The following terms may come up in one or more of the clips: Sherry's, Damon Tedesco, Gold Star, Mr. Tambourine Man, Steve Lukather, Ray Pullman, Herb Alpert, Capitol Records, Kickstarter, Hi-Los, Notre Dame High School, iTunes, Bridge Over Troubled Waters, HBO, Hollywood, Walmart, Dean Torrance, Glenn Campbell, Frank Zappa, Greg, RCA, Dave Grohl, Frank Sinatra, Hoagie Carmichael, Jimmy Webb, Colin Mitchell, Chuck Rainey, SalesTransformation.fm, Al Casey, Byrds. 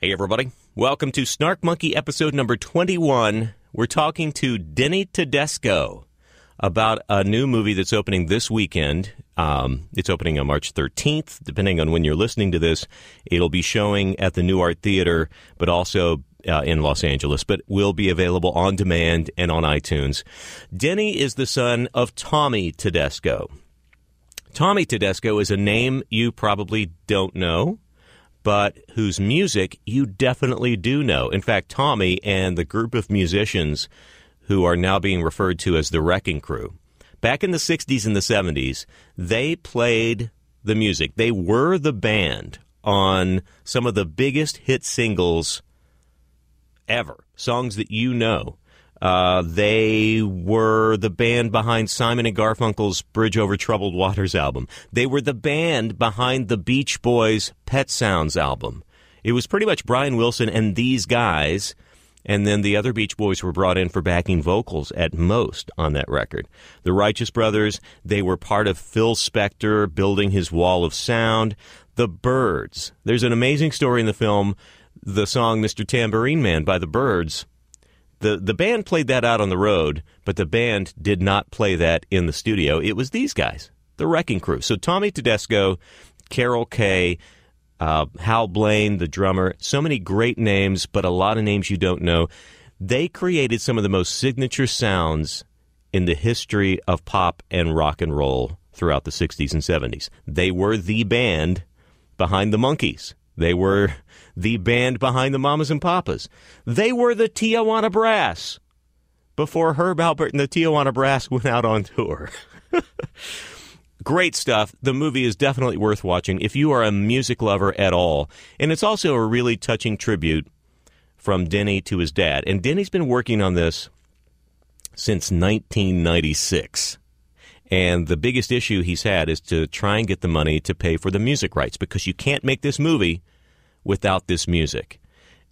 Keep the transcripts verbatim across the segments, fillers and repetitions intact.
Hey, everybody. Welcome to Snark Monkey episode number twenty-one. We're talking to Denny Tedesco about a new movie that's opening this weekend. Um, it's opening on March thirteenth. Depending on when you're listening to this, it'll be showing at the New Art Theater, but also uh, in Los Angeles, but will be available on demand and on iTunes. Denny is the son of Tommy Tedesco. Tommy Tedesco is a name you probably don't know, but whose music you definitely do know. In fact, Tommy and the group of musicians who are now being referred to as the Wrecking Crew, back in the sixties and the seventies, they played the music. They were the band on some of the biggest hit singles ever, songs that you know. Uh, they were the band behind Simon and Garfunkel's Bridge Over Troubled Waters album. They were the band behind the Beach Boys' Pet Sounds album. It was pretty much Brian Wilson and these guys, and then the other Beach Boys were brought in for backing vocals at most on that record. The Righteous Brothers, they were part of Phil Spector building his wall of sound. The Byrds, there's an amazing story in the film, the song Mister Tambourine Man by the Byrds. The the band played that out on the road, but the band did not play that in the studio. It was these guys, the Wrecking Crew. So Tommy Tedesco, Carol Kaye, uh, Hal Blaine, the drummer, so many great names, but a lot of names you don't know. They created some of the most signature sounds in the history of pop and rock and roll throughout the sixties and seventies. They were the band behind the Monkees. They were the band behind the Mamas and Papas. They were the Tijuana Brass before Herb Alpert and the Tijuana Brass went out on tour. Great stuff. The movie is definitely worth watching if you are a music lover at all. And it's also a really touching tribute from Denny to his dad. And Denny's been working on this since nineteen ninety-six. And the biggest issue he's had is to try and get the money to pay for the music rights, because you can't make this movie without this music.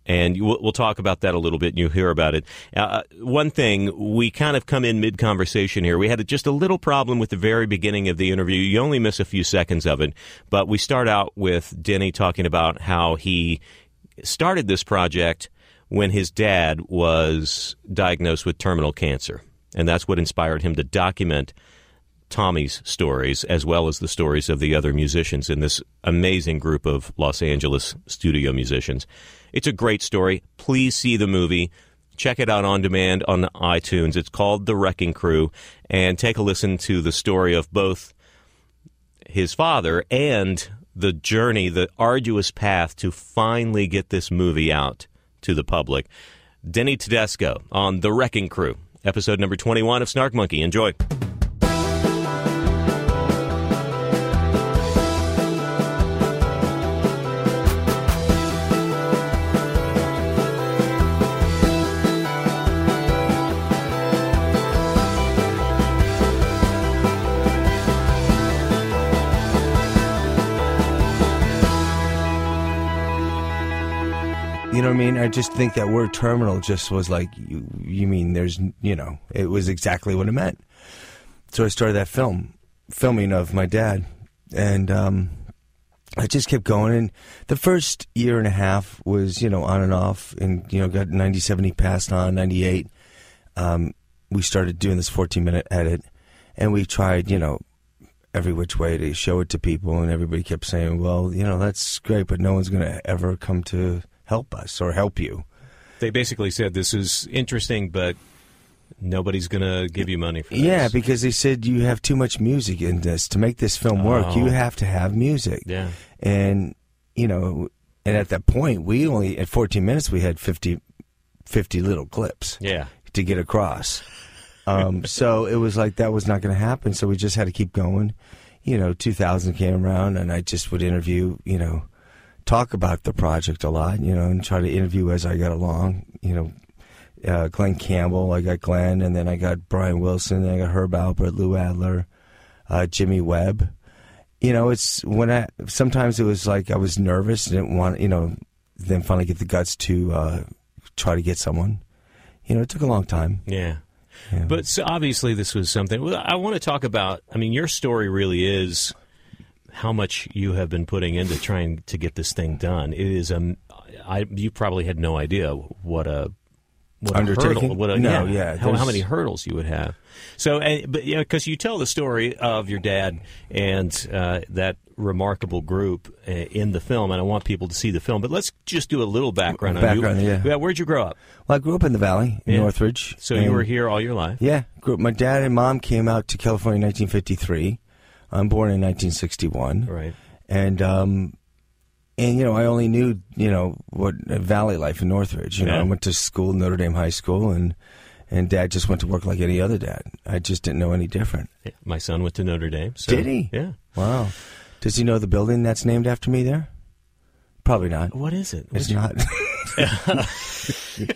And you, we'll talk about that a little bit, and you'll hear about it. Uh, one thing, we kind of come in mid-conversation here. We had just a little problem with the very beginning of the interview. You only miss a few seconds of it. But we start out with Denny talking about how he started this project when his dad was diagnosed with terminal cancer. And that's what inspired him to document Tommy's stories, as well as the stories of the other musicians in this amazing group of Los Angeles studio musicians. It's a great story. Please see the movie. Check it out on demand on iTunes. It's called The Wrecking Crew. And take a listen to the story of both his father and the journey, the arduous path to finally get this movie out to the public. Denny Tedesco on The Wrecking Crew, episode number twenty-one of Snark Monkey. Enjoy. You know what I mean? I just think that word terminal just was like, you, you mean there's, you know, it was exactly what it meant. So I started that film, filming of my dad. And um, I just kept going. And the first year and a half was, you know, on and off. And, you know, got ninety-seven, he passed on, ninety-eight. Um, we started doing this fourteen-minute edit. And we tried, you know, every which way to show it to people. And everybody kept saying, well, you know, that's great, but no one's going to ever come to help us or help you. They basically said, this is interesting, but nobody's going to give you money for this. Yeah, because they said you have too much music in this. To make this film work, oh. You have to have music. Yeah. And, you know, and at that point, we only, at fourteen minutes, we had fifty, fifty little clips yeah. to get across. Um, so it was like that was not going to happen, so we just had to keep going. You know, two thousand came around, and I just would interview, you know, talk about the project a lot, you know, and try to interview as I got along, you know. Uh, Glenn Campbell, I got Glenn, and then I got Brian Wilson, and I got Herb Alpert, Lou Adler, uh, Jimmy Webb. You know, it's when I, sometimes it was like I was nervous, didn't want, you know, then finally get the guts to uh, try to get someone. You know, it took a long time. Yeah. yeah. But so obviously this was something, I want to talk about, I mean, your story really is how much you have been putting into trying to get this thing done. It is, um, I, you probably had no idea what a, What undertaking? A hurdle, what a, no, yeah. yeah how, how many hurdles you would have? So, and, but yeah, you because know, you tell the story of your dad and uh, that remarkable group uh, in the film, and I want people to see the film. But let's just do a little background, background on you. Yeah. yeah, where'd you grow up? Well, I grew up in the Valley, in yeah. Northridge. So you were here all your life? Yeah, grew up. My dad and mom came out to California in nineteen fifty-three. I'm born in nineteen sixty-one. Right, and. um And, you know, I only knew, you know, what uh, Valley life in Northridge. You know, yeah. I went to school, Notre Dame High School, and and Dad just went to work like any other dad. I just didn't know any different. Yeah. My son went to Notre Dame. So, did he? Yeah. Wow. Does he know the building that's named after me there? Probably not. What is it? It's What'd not. You...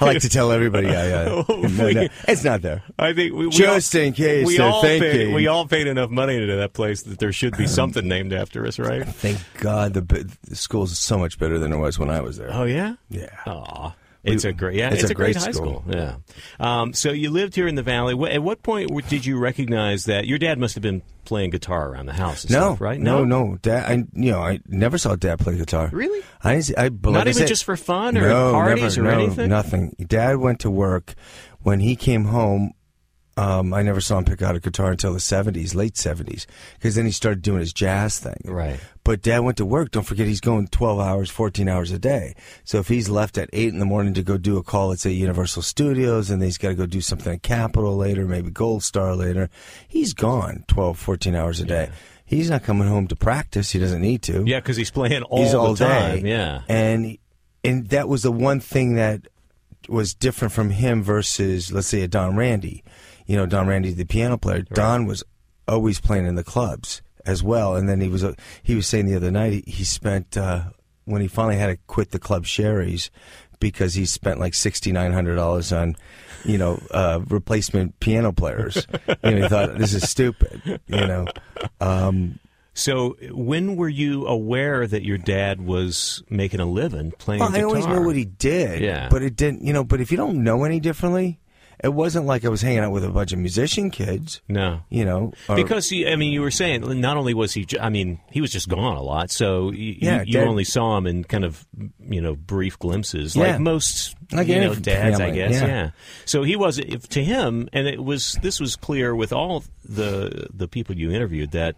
I like to tell everybody. I, uh, oh, no, no, it's not there. I think we, we just all, in case. We all, paid, we all paid enough money to that place that there should be something named after us, right? Thank God the, the school is so much better than it was when I was there. Oh yeah, yeah. Aw, it's we, a great. Yeah, it's, it's a, a great, great high school. school. Yeah. Um, so you lived here in the Valley. At what point did you recognize that your dad must have been playing guitar around the house? And no, stuff, right? No, no, no. Dad, I you know I never saw Dad play guitar. Really? I, I not even I just for fun or no, parties never, or no, anything? Nothing. Dad went to work. When he came home, um, I never saw him pick out a guitar until the seventies, late seventies, because then he started doing his jazz thing. Right. But Dad went to work. Don't forget, he's going twelve hours, fourteen hours a day. So if he's left at eight in the morning to go do a call at, say, Universal Studios, and then he's got to go do something at Capitol later, maybe Gold Star later, he's gone twelve, fourteen hours a day. Yeah. He's not coming home to practice. He doesn't need to. Yeah, because he's playing all, he's all the time. Day. Yeah, and and that was the one thing that was different from him versus, let's say, a Don Randi. You know, Don Randi's the piano player. Right. Don was always playing in the clubs as well. And then he was uh, he was saying the other night he, he spent uh, when he finally had to quit the club Sherry's because he spent like sixty-nine hundred dollars on, you know, uh, replacement piano players. You know, he thought, this is stupid, you know. Um, so when were you aware that your dad was making a living playing well, guitar? I always knew what he did, yeah. but it didn't, you know, but if you don't know any differently, it wasn't like I was hanging out with a bunch of musician kids. No. You know. Or, because, he, I mean, you were saying, not only was he, I mean, he was just gone a lot, so you, yeah, you dad, only saw him in kind of, you know, brief glimpses, yeah. like most, like you know, dads, family, I guess. Yeah. yeah. So he was, if, to him, and it was, this was clear with all the, the people you interviewed that,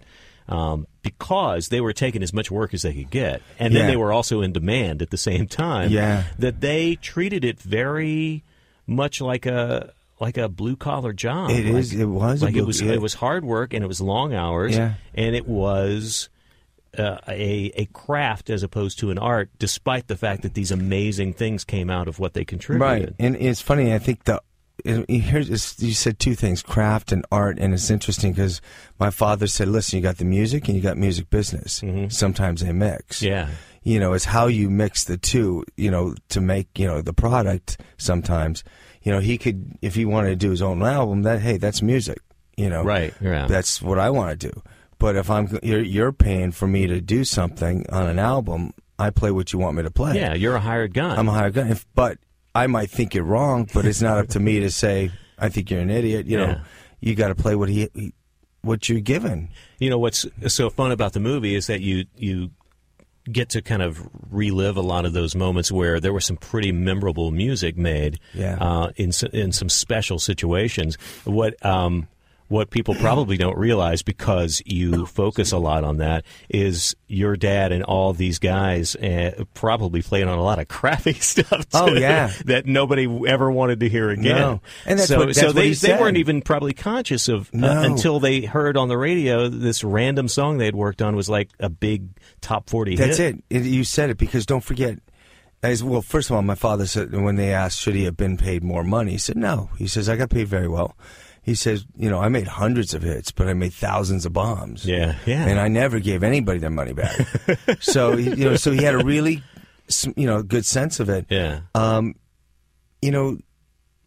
Um, because they were taking as much work as they could get, and then yeah. they were also in demand at the same time. Yeah, that they treated it very much like a like a blue collar job. It like, is. It was. Like a blue, it was. Yeah. It was hard work, and it was long hours. Yeah. and it was uh, a a craft as opposed to an art. Despite the fact that these amazing things came out of what they contributed. Right, and it's funny. I think the. Here's, you said two things, craft and art, and it's interesting because my father said, listen, you got the music and you got music business. Mm-hmm. Sometimes they mix. Yeah. You know, it's how you mix the two, you know, to make, you know, the product sometimes. You know, he could, if he wanted to do his own album, that, hey, that's music, you know. Right, yeah. That's what I want to do. But if I'm, you're, you're paying for me to do something on an album, I play what you want me to play. Yeah, you're a hired gun. I'm a hired gun. If, but... I might think you're wrong, but it's not up to me to say, I think you're an idiot. You know, yeah. you got to play what he, what you're given. You know, what's so fun about the movie is that you, you get to kind of relive a lot of those moments where there was some pretty memorable music made yeah. uh, in, in some special situations. What... Um, What people probably don't realize, because you focus a lot on that, is your dad and all these guys uh, probably playing on a lot of crappy stuff, too, oh, yeah. that nobody ever wanted to hear again. No. And that's so what, that's so what they, he said. They weren't even probably conscious of uh, no. until they heard on the radio this random song they had worked on was like a big top forty that's hit. That's it. You said it, because don't forget. As, well, first of all, my father said when they asked should he have been paid more money, he said no. He says, I got paid very well. he says, you know, I made hundreds of hits, but I made thousands of bombs. Yeah, yeah. And I never gave anybody their money back. So, you know, so he had a really, you know, good sense of it. Yeah. Um, you know,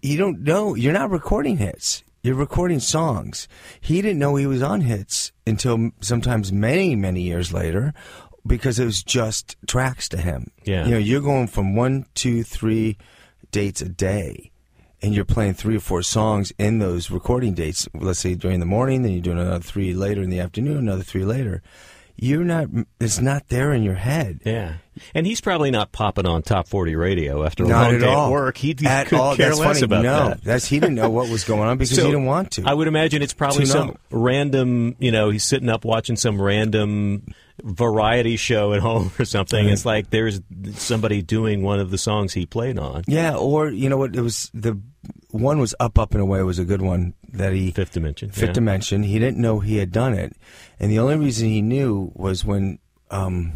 you don't know. You're not recording hits. You're recording songs. He didn't know he was on hits until sometimes many, many years later, because it was just tracks to him. Yeah. You know, you're going from one, two, three dates a day. And you're playing three or four songs in those recording dates, let's say during the morning, then you're doing another three later in the afternoon, another three later. You're not, it's not there in your head. Yeah. And he's probably not popping on top forty radio after a long day at work. He could care less about that. No, he didn't know what was going on because he didn't want to. I would imagine it's probably some random, you know, he's sitting up watching some random variety show at home or something. Mm-hmm. It's like there's somebody doing one of the songs he played on. Yeah, or, you know what, it was the one was Up, Up, and Away was a good one that he... Fifth Dimension. Fifth yeah. Dimension. He didn't know he had done it. And the only reason he knew was when um,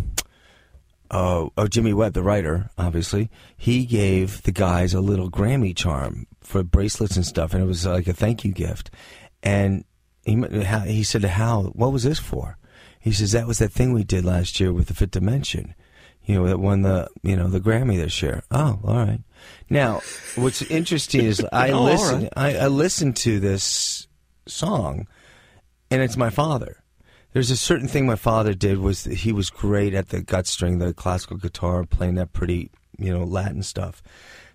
uh, oh, Jimmy Webb, the writer, obviously, he gave the guys a little Grammy charm for bracelets and stuff, and it was like a thank you gift. And he, he said to Hal, what was this for? He says, that was that thing we did last year with the Fifth Dimension, you know, that won the, you know, the Grammy this year. Oh, all right. Now, what's interesting is I oh, listen, right. I, I listened to this song, and it's my father. There's a certain thing my father did was that he was great at the gut string, the classical guitar, playing that pretty, you know, Latin stuff.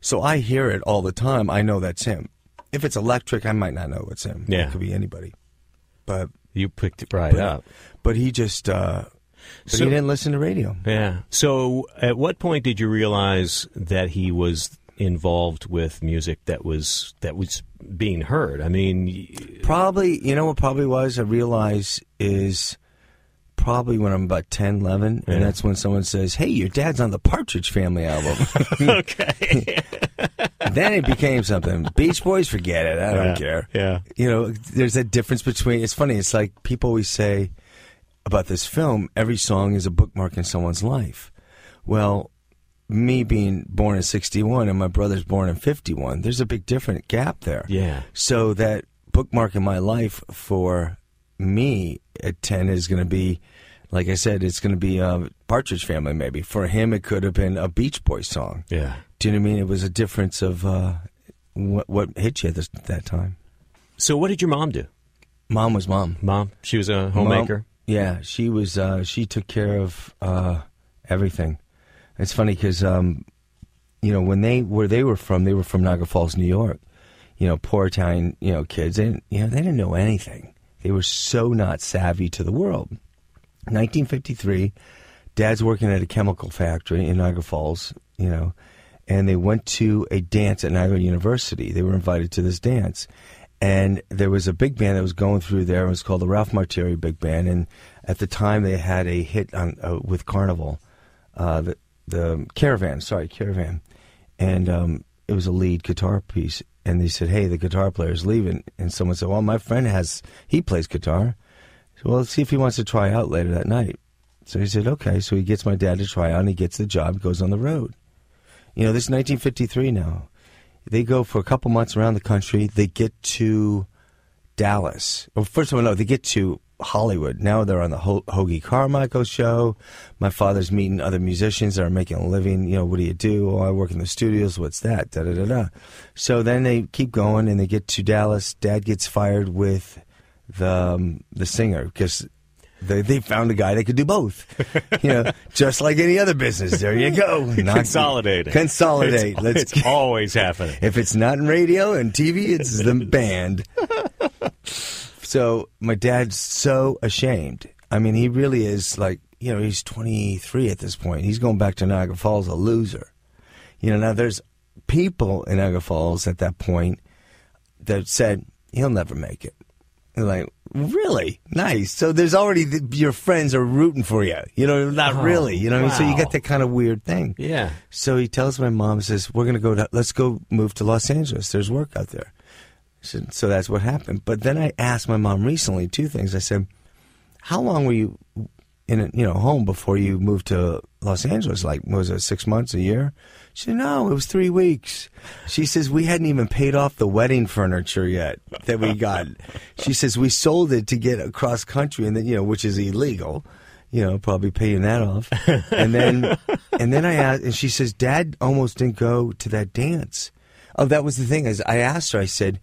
So I hear it all the time. I know that's him. If it's electric, I might not know it's him. Yeah. It could be anybody. But... You picked it right but, up. But he just, uh, but so, he didn't listen to radio. Yeah. So at what point did you realize that he was involved with music that was that was being heard? I mean... Probably, you know what probably was, I realized, is probably when I'm about ten, eleven, yeah. and that's when someone says, hey, your dad's on the Partridge Family album. Okay. Then it became something. Beach Boys, forget it. I don't yeah, care. Yeah. You know, there's a difference between... It's funny. It's like people always say about this film, every song is a bookmark in someone's life. Well, me being born in sixty-one and my brother's born in fifty-one, there's a big different gap there. Yeah. So that bookmark in my life for me at ten is going to be... Like I said, it's going to be a Partridge Family, maybe. For him, it could have been a Beach Boys song. Yeah. Do you know what I mean? It was a difference of uh, what, what hit you at that time. So what did your mom do? Mom was mom. Mom? She was a homemaker? Mom, yeah. She was. Uh, she took care of uh, everything. It's funny because, um, you know, when they where they were from, they were from Niagara Falls, New York. You know, poor Italian, you know, kids. They didn't, you know, they didn't know anything. They were so not savvy to the world. nineteen fifty-three, Dad's working at a chemical factory in Niagara Falls, you know, and they went to a dance at Niagara University. They were invited to this dance, and there was a big band that was going through there. It was called the Ralph Martiri Big Band, and at the time they had a hit on uh, with Carnival, uh, the, the Caravan, sorry, Caravan, and um, it was a lead guitar piece, and they said, hey, the guitar player's leaving, and someone said, well, my friend has, he plays guitar. So, well, let's see if he wants to try out later that night. So he said, okay. So he gets my dad to try out, and he gets the job, goes on the road. You know, this is nineteen fifty-three now. They go for a couple months around the country. They get to Dallas. Well, first of all, no, they get to Hollywood. Now they're on the Ho- Hoagie Carmichael show. My father's meeting other musicians that are making a living. You know, what do you do? Oh, I work in the studios. What's that? Da-da-da-da. So then they keep going, and they get to Dallas. Dad gets fired with... the um, the singer, because they they found a guy that could do both, you know, just like any other business. There you go. Not consolidating, consolidate. It's, Let's it's get, always happening. If it's not in radio and T V, it's the band. So my dad's so ashamed. I mean, he really is. Like, you know, he's twenty-three at this point. He's going back to Niagara Falls a loser. You know, now there's people in Niagara Falls at that point that said he'll never make it. Like, really? Nice. So there's already, the, your friends are rooting for you. You know, not oh, really. You know what wow. I mean? So you got that kind of weird thing. Yeah. So he tells my mom, says, we're going to go to, let's go move to Los Angeles. There's work out there. So, so that's what happened. But then I asked my mom recently two things. I said, how long were you in a, you know, home before you moved to Los Angeles? Like, was it six months, a year? She said, no, it was three weeks. She says, we hadn't even paid off the wedding furniture yet that we got. She says, we sold it to get across country, and then, you know, which is illegal. You know, probably paying that off. And then and then I asked, and she says, Dad almost didn't go to that dance. Oh, that was the thing. Is I asked her, I said,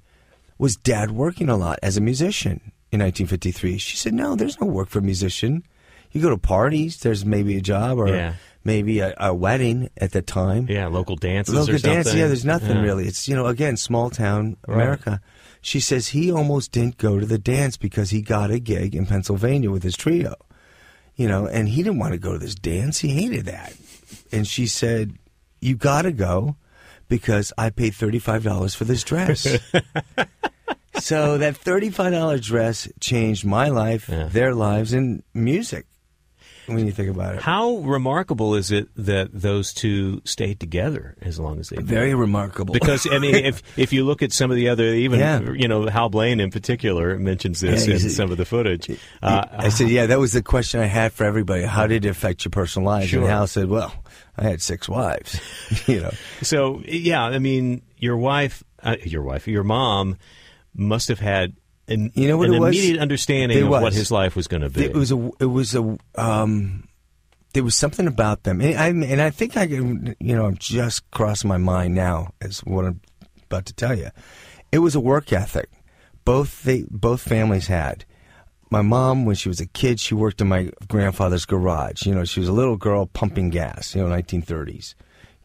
was Dad working a lot as a musician in nineteen fifty-three? She said, no, there's no work for a musician. You go to parties, there's maybe a job or yeah. maybe a, a wedding at the time. Yeah, local dances local or something. Local dances, yeah, there's nothing yeah. really. It's, you know, again, small town America. Right. She says he almost didn't go to the dance because he got a gig in Pennsylvania with his trio. You know, and he didn't want to go to this dance. He hated that. And she said, you got to go because I paid thirty-five dollars for this dress. So that thirty-five dollar dress changed my life, yeah. their lives, and music, when you think about it. How remarkable is it that those two stayed together as long as they did? Very remarkable. Because, I mean, if if you look at some of the other, even, yeah. you know, Hal Blaine in particular mentions this yeah, in some of the footage. Uh, I said, yeah, that was the question I had for everybody. How did it affect your personal life? Sure. And Hal said, well, I had six wives, you know. So, yeah, I mean, your wife, uh, your wife, your mom must have had An, you know what an it was? immediate understanding it of was. what his life was going to be. It was a, it was a, um, there was something about them. And I, and I think I can, you know, I'm just crossing my mind now is what I'm about to tell you. It was a work ethic. Both they, both families had. My mom, when she was a kid, she worked in my grandfather's garage. You know, she was a little girl pumping gas, you know, nineteen thirties.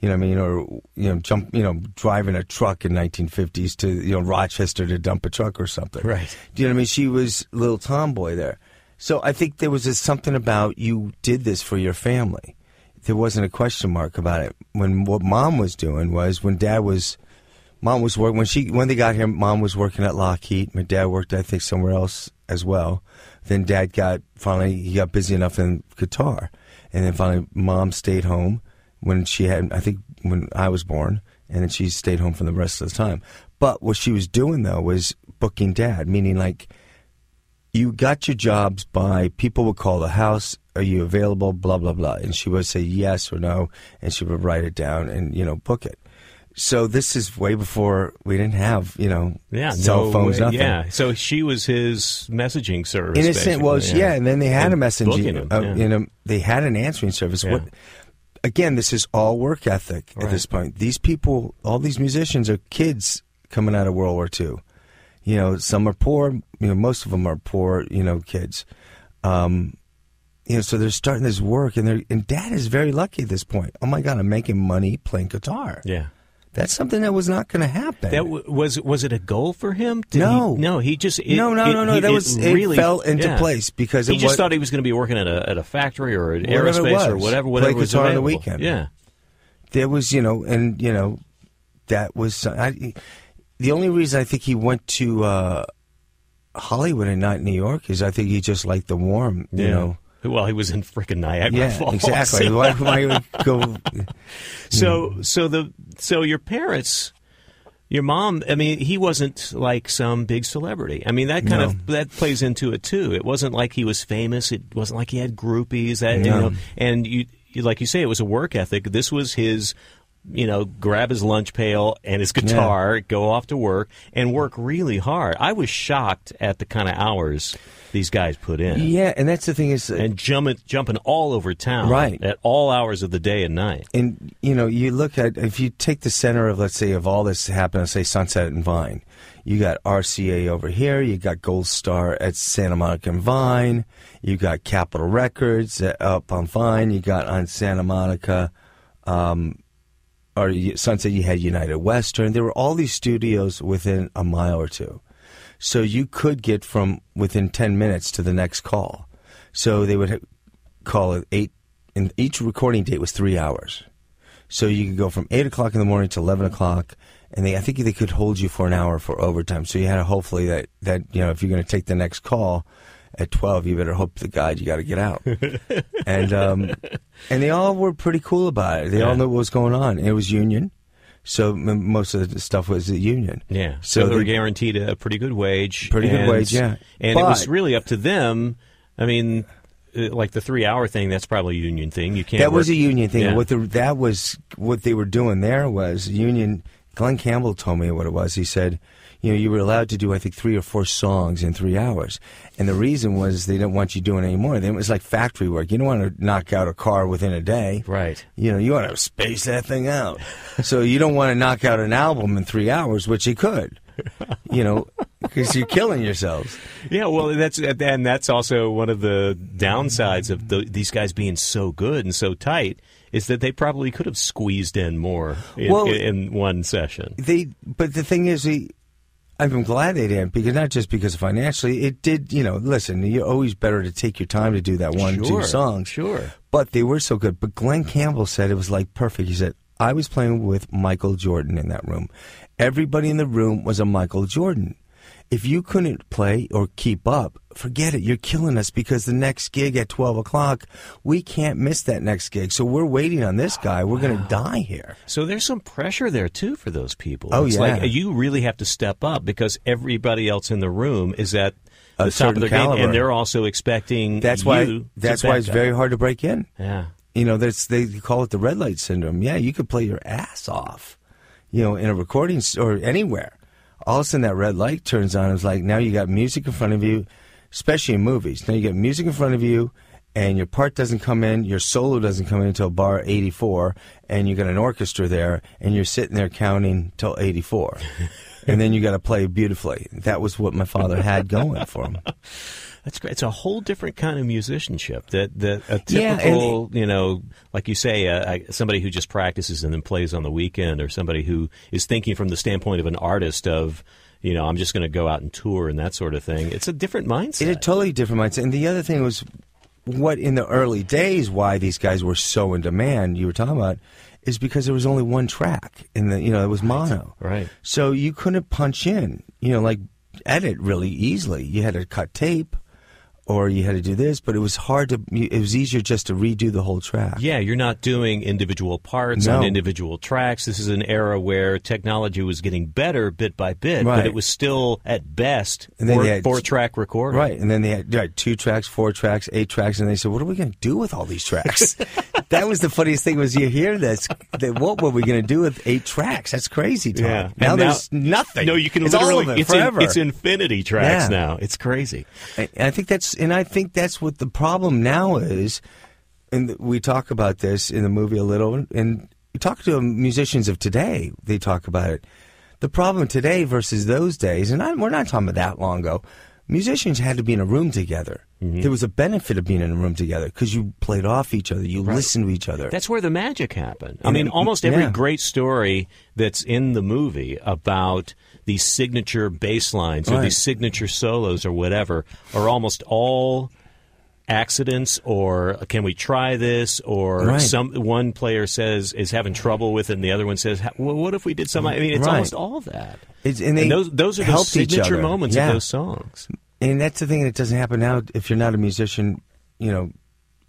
You know what I mean? Or, you know, jump, you know, driving a truck in nineteen fifties to, you know, Rochester to dump a truck or something. Right. Do you know what I mean? She was a little tomboy there. So I think there was this something about you did this for your family. There wasn't a question mark about it. When what Mom was doing was when Dad was, Mom was working, when she, when they got here, Mom was working at Lockheed. My dad worked, I think, somewhere else as well. Then Dad got, finally, he got busy enough in guitar. And then finally, Mom stayed home. When she had, I think, when I was born, and then she stayed home for the rest of the time. But what she was doing, though, was booking Dad, meaning, like, you got your jobs by, people would call the house, are you available, blah, blah, blah. And she would say yes or no, and she would write it down and, you know, book it. So this is way before we didn't have, you know, yeah, cell no phones, way. nothing. Yeah, so she was his messaging service. In a sense, well, yeah. yeah, and then they had and a messaging, uh, yeah. you know, they had an answering service. Yeah. What? Again, this is all work ethic right. at this point. These people, all these musicians are kids coming out of World War Two. You know, some are poor. You know, most of them are poor, you know, kids. Um, you know, so they're starting this work, and they're, and Dad is very lucky at this point. Oh, my God, I'm making money playing guitar. Yeah. That's something that was not going to happen. That w was was it a goal for him? Did no, he, no, he just it, no, no, it, no, no. He, that was it really fell into yeah. place because it he just was, thought he was going to be working at a at a factory or an aerospace was, or whatever. Whatever play was guitar available. on the weekend. Yeah, there was you know, and you know, that was I, the only reason I think he went to uh, Hollywood and not New York is I think he just liked the warm, yeah. you know. Well, he was in frickin' Niagara yeah, Falls. Exactly. Why, why would go? So, mm. so the so your parents, your mom. I mean, he wasn't like some big celebrity. I mean, that kind no. of that plays into it too. It wasn't like he was famous. It wasn't like he had groupies. That no. you know, and you, you like you say, it was a work ethic. This was his. You know, grab his lunch pail and his guitar, yeah. go off to work, and work really hard. I was shocked at the kind of hours these guys put in. Yeah, and that's the thing is... Uh, and jumping, jumping all over town right. at all hours of the day and night. And, you know, you look at... If you take the center of, let's say, of all this happening, say, Sunset and Vine, you got R C A over here, you got Gold Star at Santa Monica and Vine, you got Capitol Records up on Vine, you got on Santa Monica... Um, or Sunset, you had United Western. There were all these studios within a mile or two. So you could get from within ten minutes to the next call. So they would call at eight, and each recording date was three hours. So you could go from eight o'clock in the morning to eleven o'clock, and they, I think they could hold you for an hour for overtime. So you had to hopefully that, that you know, if you're going to take the next call at twelve, you better hope the guy, you got to get out. and um, and they all were pretty cool about it. They yeah. all knew what was going on. It was union, so m most of the stuff was the union. Yeah, so, so they, they were guaranteed a pretty good wage. Pretty and, good wage, yeah. And but, it was really up to them. I mean, like the three-hour thing, that's probably a union thing. You can't. That work. was a union thing. Yeah. What the, that was what they were doing there was union. Glenn Campbell told me what it was. He said, you know, you were allowed to do, I think, three or four songs in three hours. And the reason was they didn't want you doing any more. It was like factory work. You don't want to knock out a car within a day. Right. You know, you want to space that thing out. So you don't want to knock out an album in three hours, which he could, you know, because you're killing yourselves. Yeah, well, that's and that's also one of the downsides of the, these guys being so good and so tight. Is that they probably could have squeezed in more in, well, in one session. They, But the thing is, they, I'm glad they didn't, because not just because financially, it did, you know, listen, you're always better to take your time to do that one, sure, two songs. Sure. But they were so good. But Glenn Campbell said it was like perfect. He said, I was playing with Michael Jordan in that room. Everybody in the room was a Michael Jordan. If you couldn't play or keep up, forget it. You're killing us, because the next gig at twelve o'clock, we can't miss that next gig. So we're waiting on this guy. We're wow. going to die here. So there's some pressure there, too, for those people. Oh, it's yeah. like you really have to step up, because everybody else in the room is at the A top of their caliber. game, and they're also expecting that's why, you That's why it's up. very hard to break in. Yeah. You know, that's, they call it the red light syndrome. Yeah, you could play your ass off, you know, in a recording or anywhere. All of a sudden, that red light turns on. It's like, now you got music in front of you, especially in movies. Now you got music in front of you, and your part doesn't come in, your solo doesn't come in until bar eighty-four, and you got an orchestra there, and you're sitting there counting till eighty-four. And then you got to play beautifully. That was what my father had going for him. That's great. It's a whole different kind of musicianship. That that a typical, yeah, you know, like you say, uh, somebody who just practices and then plays on the weekend, or somebody who is thinking from the standpoint of an artist of, you know, I'm just going to go out and tour and that sort of thing. It's a different mindset. It's a totally different mindset. And the other thing was, what in the early days, why these guys were so in demand, you were talking about, is because there was only one track, and the, you know, it was mono. Right. So you couldn't punch in, you know, like edit really easily. You had to cut tape, or you had to do this, but it was hard to, it was easier just to redo the whole track. Yeah, you're not doing individual parts no. on individual tracks. This is an era where technology was getting better bit by bit, right. but it was still, at best, four-track four recording. Right, and then they had right, two tracks, four tracks, eight tracks, and they said, what are we going to do with all these tracks? That was the funniest thing, was you hear this, that what were we going to do with eight tracks? That's crazy, Tom. Yeah. Now, now there's nothing. No, you can it's literally, all of it, it's, forever. In, it's infinity tracks yeah. now. It's crazy. I, I think that's... And I think that's what the problem now is, and we talk about this in the movie a little, and you talk to musicians of today, they talk about it. The problem today versus those days, and I, we're not talking about that long ago, musicians had to be in a room together. Mm-hmm. There was a benefit of being in a room together, because you played off each other, you right. listened to each other. That's where the magic happened. I and mean, it, almost every yeah. great story that's in the movie about these signature bass lines or right. these signature solos or whatever are almost all accidents, or can we try this, or right. some one player says is having trouble with it, and the other one says, well, what if we did something? I mean, it's right. almost all that. It's, and, they and those those are the signature moments yeah. of those songs. And that's the thing that doesn't happen now. If you're not a musician, you know,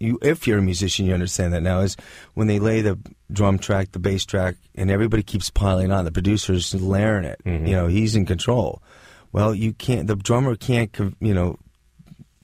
you if you're a musician, you understand that now, is when they lay the drum track, the bass track, and everybody keeps piling on. The producer's layering it. Mm-hmm. You know, he's in control. Well, you can't. The drummer can't, you know,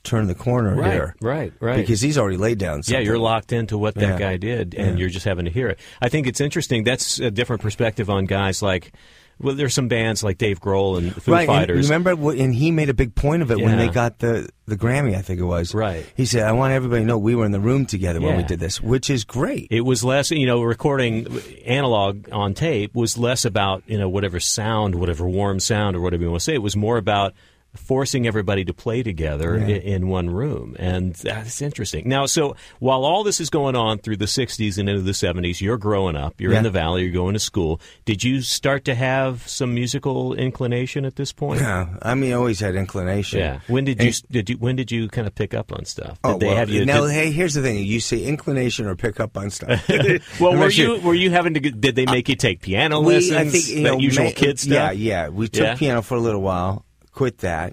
turn the corner right, here. Right, right. Because he's already laid down something. Yeah, you're locked into what that yeah. guy did, and yeah. you're just having to hear it. I think it's interesting. That's a different perspective on guys like... Well, there's some bands like Dave Grohl and Foo right, Fighters. And remember, and he made a big point of it yeah. when they got the, the Grammy, I think it was. Right. He said, I want everybody to know we were in the room together yeah. when we did this, which is great. It was less, you know, recording analog on tape was less about, you know, whatever sound, whatever warm sound or whatever you want to say. It was more about forcing everybody to play together yeah. in, in one room. And that's interesting. Now, so while all this is going on through the sixties and into the seventies, you're growing up, you're yeah. in the Valley, you're going to school. Did you start to have some musical inclination at this point? Yeah, I mean, I always had inclination. Yeah. When did and, you did you when did you kind of pick up on stuff? Did oh, they well, have you Now, did, hey, here's the thing. You say inclination or pick up on stuff. well, were you were you having to did they make uh, you take piano we, lessons? I think, you that know, usual kid stuff. Yeah, yeah. We took yeah. piano for a little while. Quit that.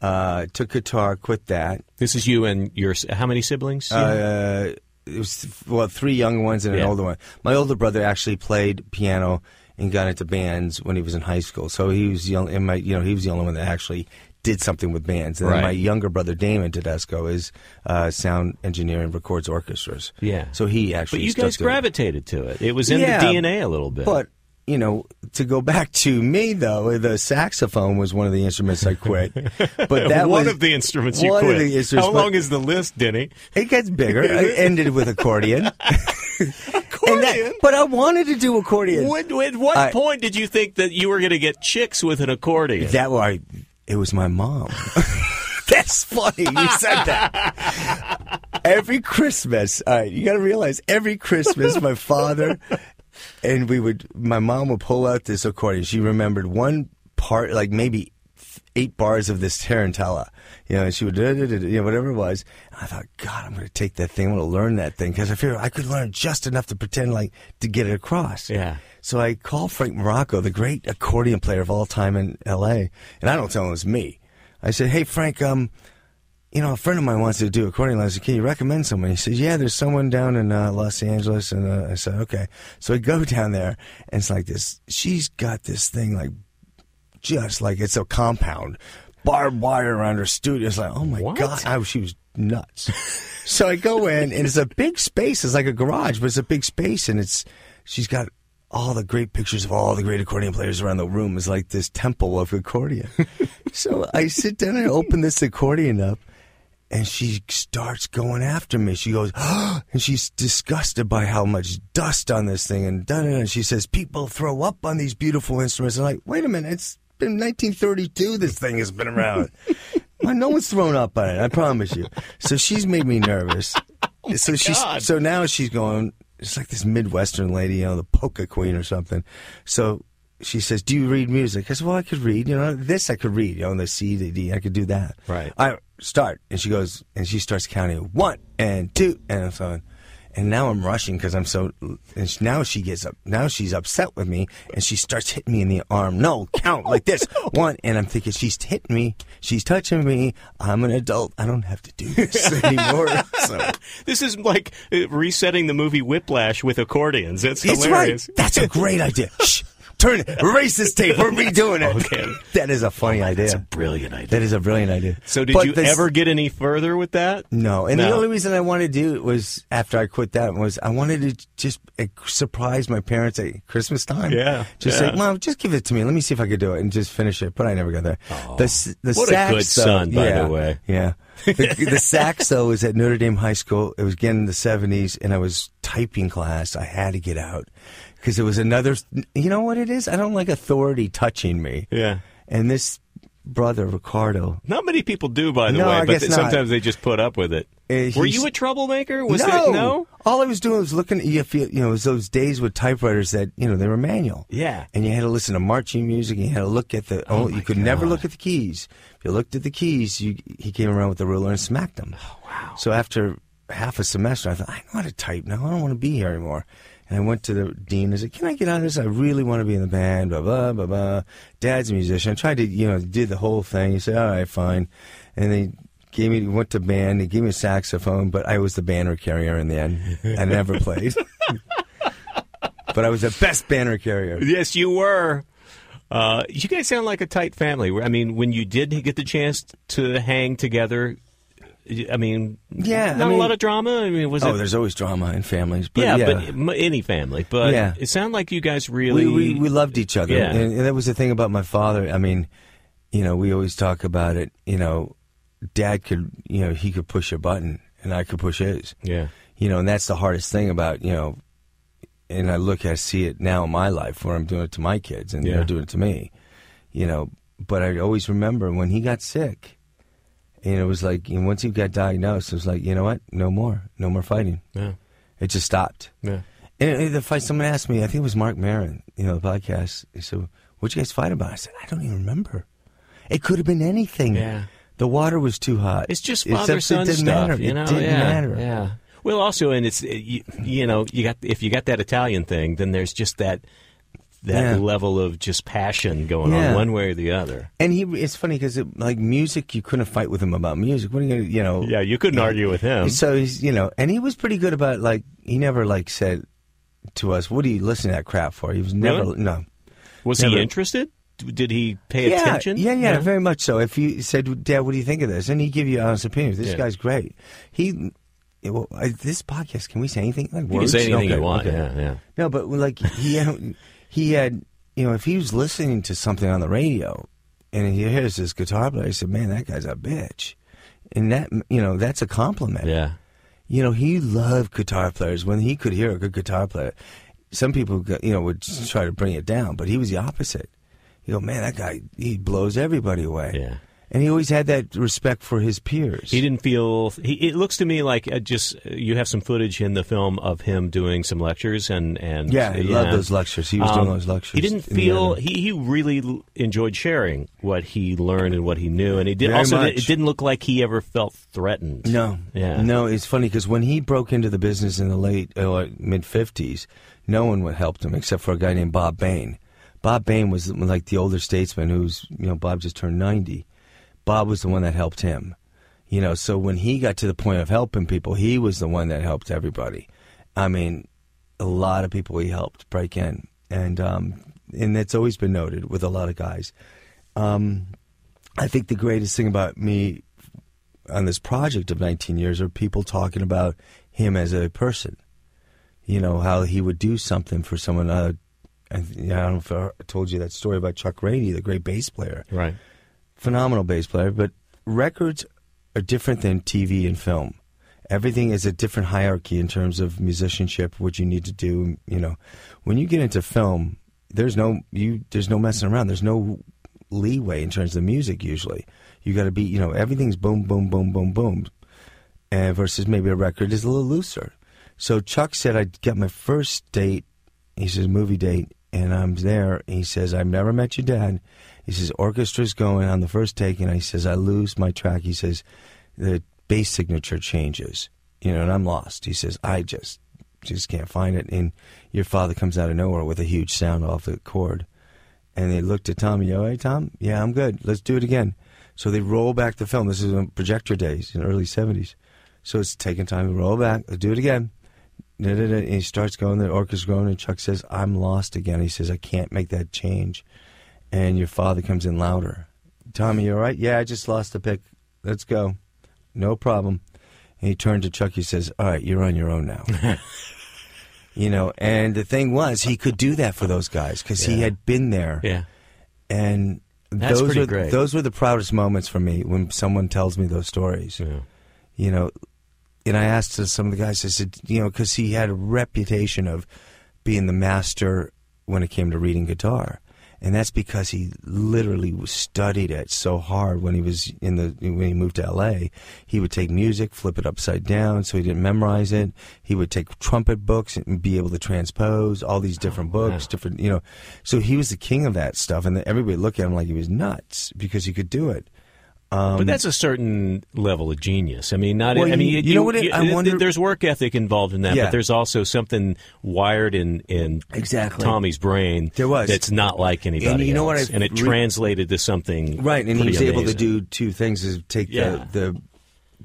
Uh, took guitar. Quit that. This is you and your how many siblings? You uh, it was well, three young ones and an yeah. older one. My older brother actually played piano and got into bands when he was in high school. So he was the only, in my, you know, he was the only one that actually did something with bands. And right. then my younger brother, Damon Tedesco, is uh, sound engineer and records orchestras. Yeah. So he actually But you guys gravitated to it. It was in yeah, the D N A a little bit. But, you know, to go back to me, though, the saxophone was one of the instruments I quit. But that One was, of the instruments you quit. One of the instruments. How long is the list, Denny? It gets bigger. It ended with accordion. Accordion? That, but I wanted to do accordion. When, at what I, point did you think that you were going to get chicks with an accordion? That was... I, It was my mom. That's funny. You said that. Every Christmas, all right, you got to realize, every Christmas, my father and we would, my mom would pull out this accordion. She remembered one part, like maybe eight bars of this tarantella. You know, and she would, you know, whatever it was. And I thought, God, I'm going to take that thing. I'm going to learn that thing because I figured I could learn just enough to pretend like to get it across. Yeah. So I called Frank Morocco, the great accordion player of all time in L A, and I don't tell him it was me. I said, hey, Frank, um, you know, a friend of mine wants to do accordion. I said, can you recommend someone? He says, yeah, there's someone down in uh, Los Angeles. And uh, I said, okay. So I go down there, and it's like this. She's got this thing, like, just like it's a compound, barbed wire around her studio. It's like, oh, my what? God. I, she was nuts. So I go in, and it's a big space. It's like a garage, but it's a big space, and it's she's got... all the great pictures of all the great accordion players around the room is like this temple of accordion. So I sit down and open this accordion up, and she starts going after me. She goes, oh, and she's disgusted by how much dust on this thing. And da da da. She says, people throw up on these beautiful instruments. I'm like, wait a minute, it's been nineteen thirty-two this thing has been around. Well, no one's thrown up on it, I promise you. So she's made me nervous. Oh so she's, So now she's going... It's like this Midwestern lady, you know, the polka queen or something. So she says, do you read music? I said, well, I could read. You know, this I could read. You know, the C, the D, I could do that. Right. I start. And she goes, and she starts counting one and two. And I'm so And now I'm rushing because I'm so, and now she gets up, now she's upset with me, and she starts hitting me in the arm. No, count like this. One, and I'm thinking, she's hitting me, she's touching me, I'm an adult, I don't have to do this anymore. So. This is like resetting the movie Whiplash with accordions. That's hilarious. It's right. That's a great idea. Shh. Turn it. Erase this tape. We're redoing it. Okay. That is a funny oh, idea. That's a brilliant idea. That is a brilliant idea. So did but you this... ever get any further with that? No. And no. the only reason I wanted to do it was, after I quit that, was I wanted to just surprise my parents at Christmas time. Yeah. Just yeah. say, Mom, just give it to me. Let me see if I could do it and just finish it. But I never got there. Oh, the, the what sax, a good son, though, by yeah, the way. Yeah. The, the sax, though, was at Notre Dame High School. It was again in the seventies, and I was typing class. I had to get out. Because it was another, you know what it is? I don't like authority touching me. Yeah. And this brother, Ricardo. Not many people do, by the no, way, I but guess they, sometimes they just put up with it. Uh, Were you a troublemaker? Was no. That, no. All I was doing was looking at, you, you know, it was those days with typewriters that, you know, they were manual. Yeah. And you had to listen to marching music, and you had to look at the, oh, oh you could God. never look at the keys. If you looked at the keys, you, he came around with the ruler and smacked them. Oh, wow. So after half a semester, I thought, I know how to type now. I don't want to be here anymore. And I went to the dean and said, can I get out of this? I really want to be in the band, blah, blah, blah, blah. Dad's a musician. I tried to, you know, did the whole thing. He said, all right, fine. And they gave me, went to band. They gave me a saxophone, but I was the banner carrier in the end. I never played. But I was the best banner carrier. Yes, you were. Uh, you guys sound like a tight family. I mean, when you did get the chance to hang together, I mean, yeah, not I mean, a lot of drama. I mean, was oh, it... there's always drama in families. But yeah, yeah, but any family. But yeah. It sounded like you guys really we we, we loved each other. Yeah. And, and that was the thing about my father. I mean, you know, we always talk about it. You know, Dad could, you know, he could push a button, and I could push his. Yeah, you know, and that's the hardest thing about you know. And I look, I see it now in my life where I'm doing it to my kids, and yeah. they're doing it to me. You know, but I always remember when he got sick. And it was like, you know, once he got diagnosed, it was like, you know what? No more. No more fighting. Yeah. It just stopped. Yeah. And, and the fight, someone asked me, I think it was Mark Maron, you know, the podcast. He said, what'd you guys fight about? I said, I don't even remember. It could have been anything. Yeah. The water was too hot. It's just father-son stuff. Matter. You know? It didn't yeah. matter. Yeah. Well, also, and it's, you, you know, you got if you got that Italian thing, then there's just that... that yeah. level of just passion going yeah. on one way or the other. And he it's funny because it, like music, you couldn't fight with him about music. What are you going to, you know. Yeah, you couldn't and, argue with him. So, he's, you know, and he was pretty good about, like, he never, like, said to us, what are you listening to that crap for? He was never, really? no. Was never. He interested? did he pay yeah, attention? Yeah, yeah, yeah, very much so. If you said, Dad, what do you think of this? And he'd give you an honest opinion. This yeah. guy's great. He... Yeah, well, uh, this podcast, can we say anything? Like, you words? Can say anything okay, you want, okay. yeah, yeah. No, but, like, he had, he had, you know, if he was listening to something on the radio, and he hears this guitar player, he said, man, that guy's a bitch. And that, you know, that's a compliment. Yeah. You know, he loved guitar players. When he could hear a good guitar player, some people, you know, would try to bring it down, but he was the opposite. You go, man, that guy, he blows everybody away. Yeah. And he always had that respect for his peers. He didn't feel... He, it looks to me like uh, just uh, you have some footage in the film of him doing some lectures and... and yeah, he loved know. those lectures. He was um, doing those lectures. He didn't feel... He, he really l enjoyed sharing what he learned and what he knew. And he did, also, much. it didn't look like he ever felt threatened. No. Yeah. No, it's funny because when he broke into the business in the late or uh, mid fifties, no one would help him except for a guy named Bob Bain. Bob Bain was like the older statesman who's... You know, Bob just turned ninety. Bob was the one that helped him, you know. So when he got to the point of helping people, he was the one that helped everybody. I mean, a lot of people he helped break in, and um, and that's always been noted with a lot of guys. Um, I think the greatest thing about me on this project of nineteen years are people talking about him as a person. You know, how he would do something for someone. Uh, I, I don't know if I told you that story about Chuck Rainey, the great bass player. Right. Phenomenal bass player, but records are different than T V and film. Everything is a different hierarchy in terms of musicianship, what you need to do. You know, when you get into film, there's no you, there's no messing around. There's no leeway in terms of music. Usually, you got to be, you know, everything's boom, boom, boom, boom, boom, and versus maybe a record is a little looser. So Chuck said, I got my first date. He says, movie date, and I'm there. He says, I've never met your dad. He says, orchestra's going on the first take, and he says, I lose my track. He says, the bass signature changes, you know, and I'm lost. He says, I just just can't find it. And your father comes out of nowhere with a huge sound off the chord. And they looked at Tommy, you all right, Tom? Yeah, I'm good. Let's do it again. So they roll back the film. This is on projector days in the early seventies. So it's taking time to roll back. Let's do it again. And he starts going, the orchestra's going, and Chuck says, I'm lost again. He says, I can't make that change. And your father comes in louder. Tommy, you all right? Yeah, I just lost the pick. Let's go. No problem. And he turned to Chuck. He says, all right, you're on your own now. You know, and the thing was, he could do that for those guys because yeah. he had been there. Yeah. And That's those, were, great. those were the proudest moments for me when someone tells me those stories. Yeah. You know, and I asked some of the guys, I said, you know, because he had a reputation of being the master when it came to reading guitar. And that's because he literally studied it so hard when he was in the when he moved to L A. He would take music, flip it upside down, so he didn't memorize it. He would take trumpet books and be able to transpose all these different oh, books, wow. different you know. So he was the king of that stuff, and everybody looked at him like he was nuts because he could do it. Um, but that's a certain level of genius. I mean, not. Well, I mean, you, you, you know what? It, you, I wonder. There's work ethic involved in that, yeah. but there's also something wired in in exactly. Tommy's brain. There was that's not like anybody and you else, know what and it translated to something right. And he was amazing. able to do two things: is take yeah. the, the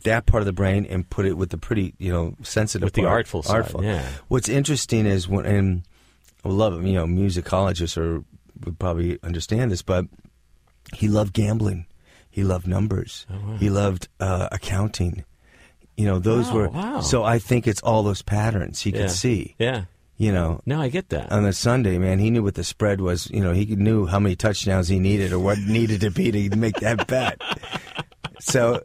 that part of the brain and put it with the pretty, you know, sensitive, with part, the artful, side, artful. Yeah. What's interesting is when, and I love it. You know, musicologists are would probably understand this, but he loved gambling. He loved numbers. Oh, wow. He loved uh, accounting. You know, those oh, were... Wow. So I think it's all those patterns he yeah. could see. Yeah. You know... No, I get that. On the Sunday, man, he knew what the spread was. You know, he knew how many touchdowns he needed or what needed to be to make that bet. So,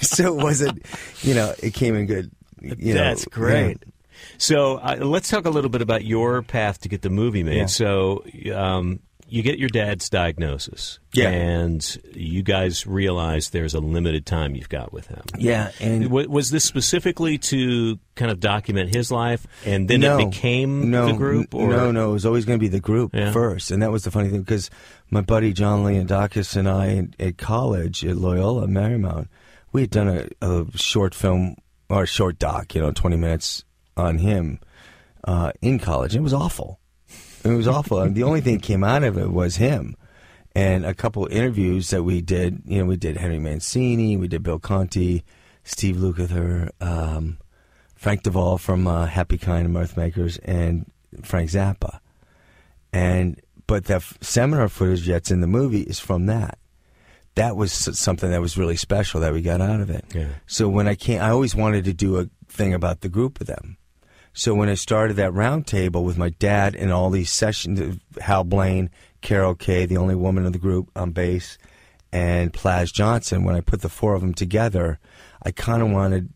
so it wasn't... You know, it came in good. You That's know, great. You know, so uh, let's talk a little bit about your path to get the movie made. Yeah. So... Um, you get your dad's diagnosis, yeah, and you guys realize there's a limited time you've got with him. Yeah, and was this specifically to kind of document his life, and then no, it became no, the group? Or? No, no, it was always going to be the group yeah. first, and that was the funny thing because my buddy John Leondakis and I at college at Loyola Marymount, we had done a, a short film or a short doc, you know, twenty minutes on him uh, in college. It was awful. It was awful. The only thing that came out of it was him. And a couple of interviews that we did, you know, we did Henry Mancini, we did Bill Conti, Steve Lukather, um, Frank Duvall from uh, Happy Kind and Mirthmakers, and Frank Zappa. And But that seminar footage that's in the movie is from that. That was something that was really special that we got out of it. Yeah. So when I came, I always wanted to do a thing about the group of them. So when I started that round table with my dad and all these sessions, Hal Blaine, Carol Kaye, the only woman in the group on bass, and Plas Johnson, when I put the four of them together, I kind of wanted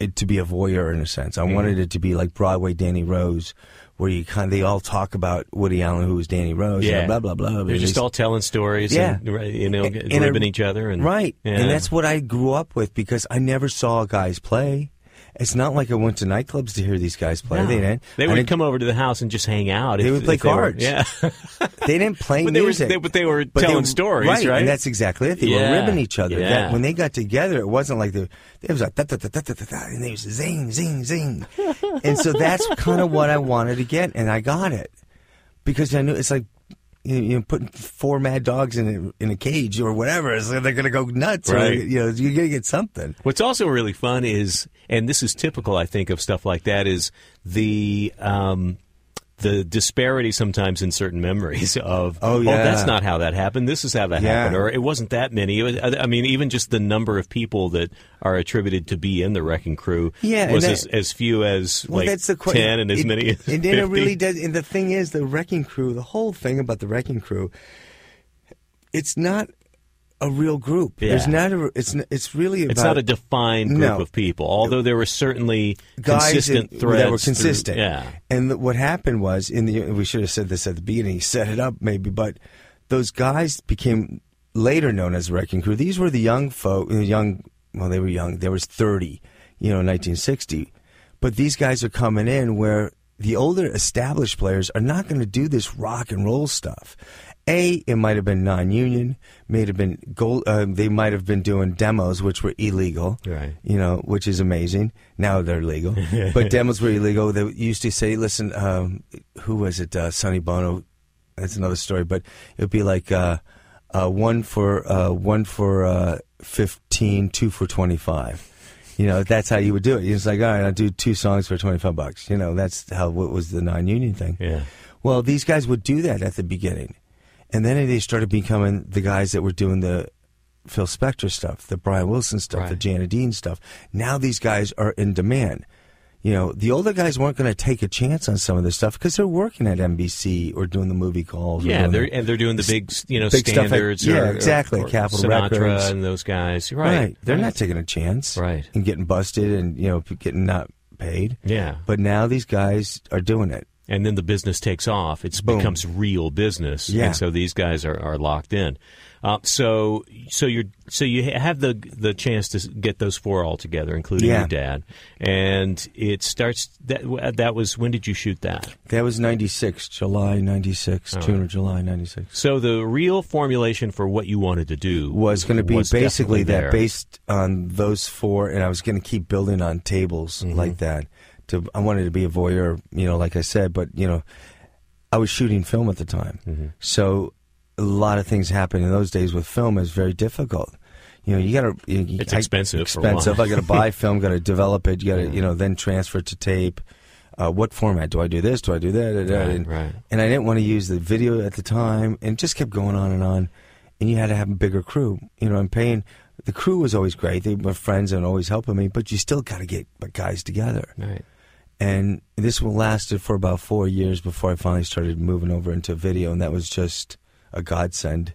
it to be a voyeur in a sense. I mm. wanted it to be like Broadway Danny Rose, where you kind of, they all talk about Woody Allen, who was Danny Rose, yeah. and blah, blah, blah. They're just all telling stories yeah. and, you know, and, and ribbing I, each other. And, right. Yeah. And that's what I grew up with, because I never saw guys play. It's not like I went to nightclubs to hear these guys play. No. They didn't. They would come over to the house and just hang out. They if, would play cards. They were, yeah, they didn't play but music. They were, they, but they were but telling they were, stories, right? right? And that's exactly it. They yeah. were ribbing each other. Yeah. That, when they got together, it wasn't like they. It was like da da da da da da da, and they was zing zing zing, and so that's kind of what I wanted to get, and I got it because I knew it's like. You know, putting four mad dogs in a, in a cage or whatever, so they're going to go nuts. Right. Or, you know, you're going to get something. What's also really fun is, and this is typical, I think, of stuff like that, is the um, the disparity sometimes in certain memories of, oh, yeah. oh, that's not how that happened, this is how that yeah. happened, or it wasn't that many. It was, I mean, even just the number of people that are attributed to be in the Wrecking Crew yeah, was that, as, as few as well, like that's the qu- ten and as it, many as and then fifty. It really does. And the thing is, the Wrecking Crew, the whole thing about the Wrecking Crew, it's not a real group. Yeah. There's not a. It's it's really about, it's not a defined group no. of people. Although there were certainly guys consistent that, threads that were consistent. Through, yeah. And the, what happened was, in the we should have said this at the beginning. He set it up maybe, but those guys became later known as the Wrecking Crew. These were the young folk, the young. Well, they were young. There was thirty, you know, nineteen sixty. But these guys are coming in where the older established players are not going to do this rock and roll stuff. A, it might have been non-union. May have been gold. Uh, they might have been doing demos, which were illegal. Right. You know, which is amazing. Now they're legal, but demos were illegal. They used to say, "Listen, um, who was it? Uh, Sonny Bono." That's another story. But it would be like uh, uh, one for uh, one for. Uh, fifteen, two for twenty-five. You know, that's how you would do it. It's like, all right, I'll do two songs for twenty-five bucks. You know, that's how what was the non-union thing. Yeah. Well, these guys would do that at the beginning. And then they started becoming the guys that were doing the Phil Spector stuff, the Brian Wilson stuff, right. the Jan and Dean stuff. Now these guys are in demand. You know, the older guys weren't going to take a chance on some of this stuff because they're working at N B C or doing the movie calls. Yeah, they're, the, and they're doing the big, you know, big standards. Stuff like, yeah, or, exactly. Or, or Capitol Sinatra Records. And those guys. Right. right. They're right. not taking a chance. Right. And getting busted and, you know, getting not paid. Yeah. But now these guys are doing it. And then the business takes off. It becomes real business. Yeah. And so these guys are, are locked in. Uh, so so you so you have the the chance to get those four all together, including yeah. your dad. And it starts, that that was, when did you shoot that? That was ninety-six, July ninety-six, right. June or July ninety-six. So the real formulation for what you wanted to do was going to be basically that there. Based on those four, and I was going to keep building on tables mm-hmm. like that. To, I wanted to be a voyeur, you know, like I said, but, you know, I was shooting film at the time. Mm-hmm. So a lot of things happened in those days with film is very difficult. You know, you got to... It's I, expensive. expensive. I got to buy film, got to develop it, you got to, yeah. you know, then transfer it to tape. Uh, what format? Do I do this? Do I do that? Right, and, right. and I didn't want to use the video at the time, and it just kept going on and on. And you had to have a bigger crew. You know, I'm paying... The crew was always great. They were friends and always helping me, but you still got to get guys together. Right. And this lasted for about four years before I finally started moving over into video, and that was just a godsend.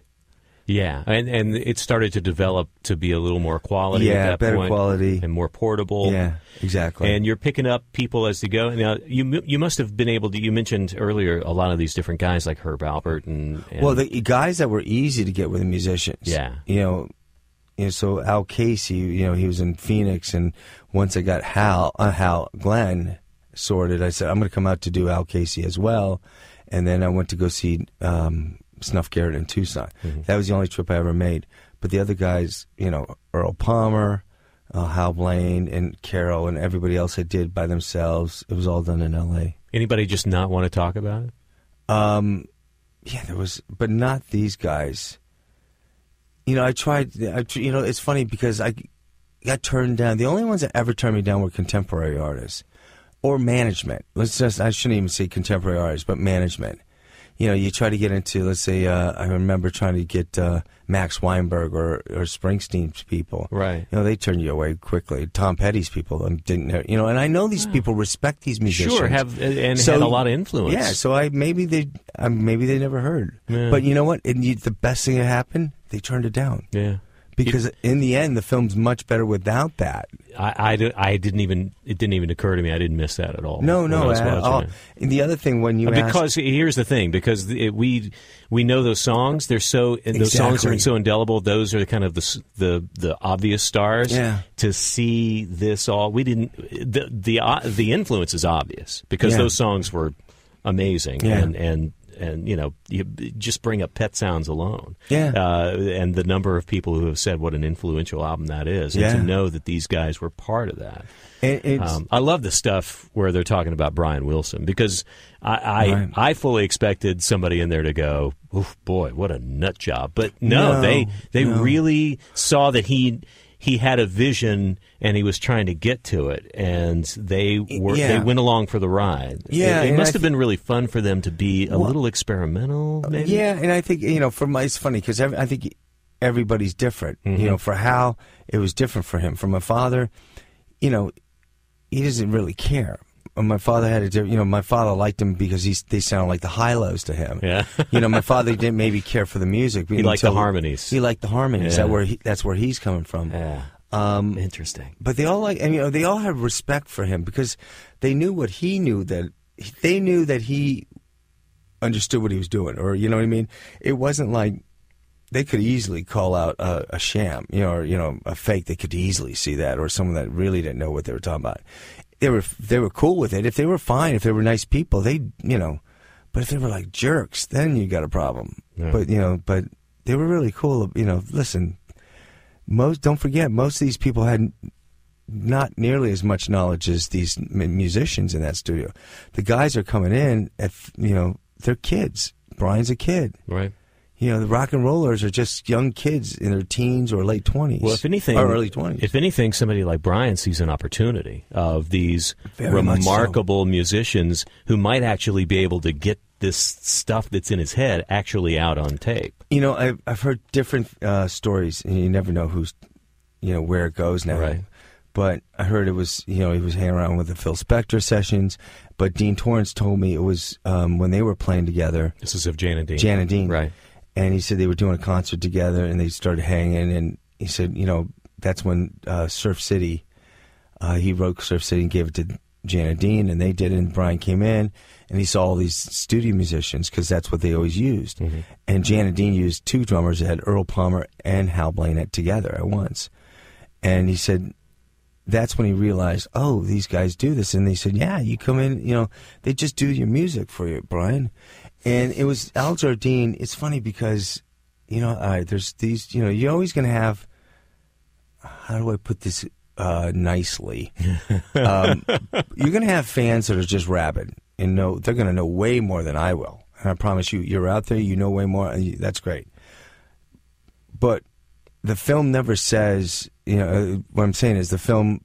Yeah, and and it started to develop to be a little more quality yeah, at that better point, quality. And more portable. Yeah, exactly. And you're picking up people as they go. Now, you you must have been able to, you mentioned earlier a lot of these different guys like Herb Alpert. and, and Well, the guys that were easy to get were the musicians. Yeah. You know, and so Al Casey, you know, he was in Phoenix, and once I got Hal, uh, Hal Glenn... sorted. I said, I'm going to come out to do Al Casey as well. And then I went to go see um, Snuff Garrett in Tucson. Mm-hmm. That was the only trip I ever made. But the other guys, you know, Earl Palmer, uh, Hal Blaine, and Carol, and everybody else I did by themselves. It was all done in L A. Anybody just not want to talk about it? Um, yeah, there was, but not these guys. You know, I tried, I, you know, it's funny because I got turned down. The only ones that ever turned me down were contemporary artists. Or management. Let's just—I shouldn't even say contemporary artists, but management. you know, you try to get into, let's say, uh, I remember trying to get uh, Max Weinberg or, or Springsteen's people. Right. You know, they turn you away quickly. Tom Petty's people didn't, you know, and I know these wow. people respect these musicians. Sure, have and so, had a lot of influence. Yeah, so I maybe they uh, maybe they never heard. Yeah. But you know what? And you, the best thing that happened, they turned it down. Yeah. Because it, in the end, the film's much better without that. I, I, I didn't even it didn't even occur to me. I didn't miss that at all. No, no, at all. It. And the other thing when you because asked, here's the thing because it, we we know those songs. They're so exactly. those songs are so indelible. Those are kind of the the, the obvious stars. Yeah. To see this all, we didn't the the uh, the influence is obvious because yeah. those songs were amazing yeah. and and. And, you know, you just bring up Pet Sounds alone. Yeah. Uh, and the number of people who have said what an influential album that is. And yeah. to know that these guys were part of that. It, um, I love the stuff where they're talking about Brian Wilson because I I, right. I fully expected somebody in there to go, oh, boy, what a nut job. But no, no they they no. really saw that he... He had a vision, and he was trying to get to it, and they were yeah. they went along for the ride. Yeah, it, it must I have th- been really fun for them to be a well, little experimental, maybe. Yeah, and I think, you know, for my, it's funny, because I think everybody's different. Mm-hmm. You know, for Hal, it was different for him. For my father, you know, he doesn't really care. My father had a different, you know, my father liked him because he, they sounded like the Hi-Los to him. Yeah. You know, my father didn't maybe care for the music. He liked the harmonies. He liked the harmonies. Yeah. That where he, that's where he's coming from. Yeah. Um, Interesting. But they all like, and, you know, they all had respect for him because they knew what he knew that, they knew that he understood what he was doing or, you know what I mean? It wasn't like, they could easily call out a, a sham, you know, or, you know, a fake. They could easily see that or someone that really didn't know what they were talking about. They were they were cool with it. If they were fine, if they were nice people, they you know, but if they were like jerks, then you got a problem. Yeah. But you know, but they were really cool. You know, listen, most don't forget most of these people had not nearly as much knowledge as these musicians in that studio. The guys are coming in at you know they're kids. Brian's a kid, right? You know, the rock and rollers are just young kids in their teens or late twenties. Well, if anything, or early twenties. If anything, somebody like Brian sees an opportunity of these very remarkable so. musicians who might actually be able to get this stuff that's in his head actually out on tape. You know, I've, I've heard different uh, stories, and you never know who's, you know, where it goes now. Right. But I heard it was, you know, he was hanging around with the Phil Spector sessions. But Dean Torrance told me it was um, when they were playing together. This is of Jan and Dean. Jan and Dean, right. And he said they were doing a concert together, and they started hanging. And he said, you know, that's when uh, Surf City, uh, he wrote Surf City and gave it to Jan and Dean, and they did it. And Brian came in, and he saw all these studio musicians because that's what they always used. Mm-hmm. And Jan and Dean used two drummers that had Earl Palmer and Hal Blaine together at once. And he said that's when he realized, oh, these guys do this. And they said, yeah, you come in, you know, they just do your music for you, Brian. And it was Al Jardine. It's funny because, you know, uh, there's these, you know, you're always going to have, how do I put this uh, nicely? um, you're going to have fans that are just rabid and know, they're going to know way more than I will. And I promise you, you're out there, you know way more. That's great. But the film never says, you know, what I'm saying is the film,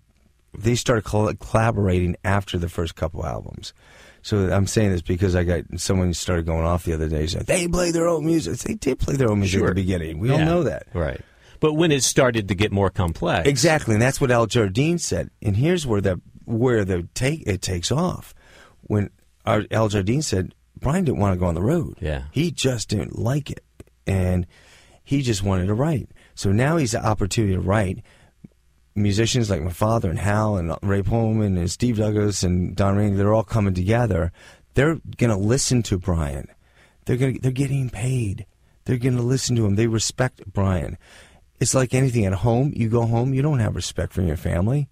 they started coll- collaborating after the first couple albums. So I'm saying this because I got someone started going off the other day saying, they play their own music. They did play their own music sure. at the beginning. We yeah. all know that. Right. But when it started to get more complex. Exactly. And that's what Al Jardine said. And here's where the where the take it takes off. When our, Al Jardine said, Brian didn't want to go on the road. Yeah. He just didn't like it. And he just wanted to write. So now he's the opportunity to write. Musicians like my father and Hal and Ray Pullman and Steve Douglas and Don Randi, they're all coming together. They're going to listen to Brian. They're going they're getting paid. They're going to listen to him. They respect Brian. It's like anything at home. You go home, you don't have respect from your family.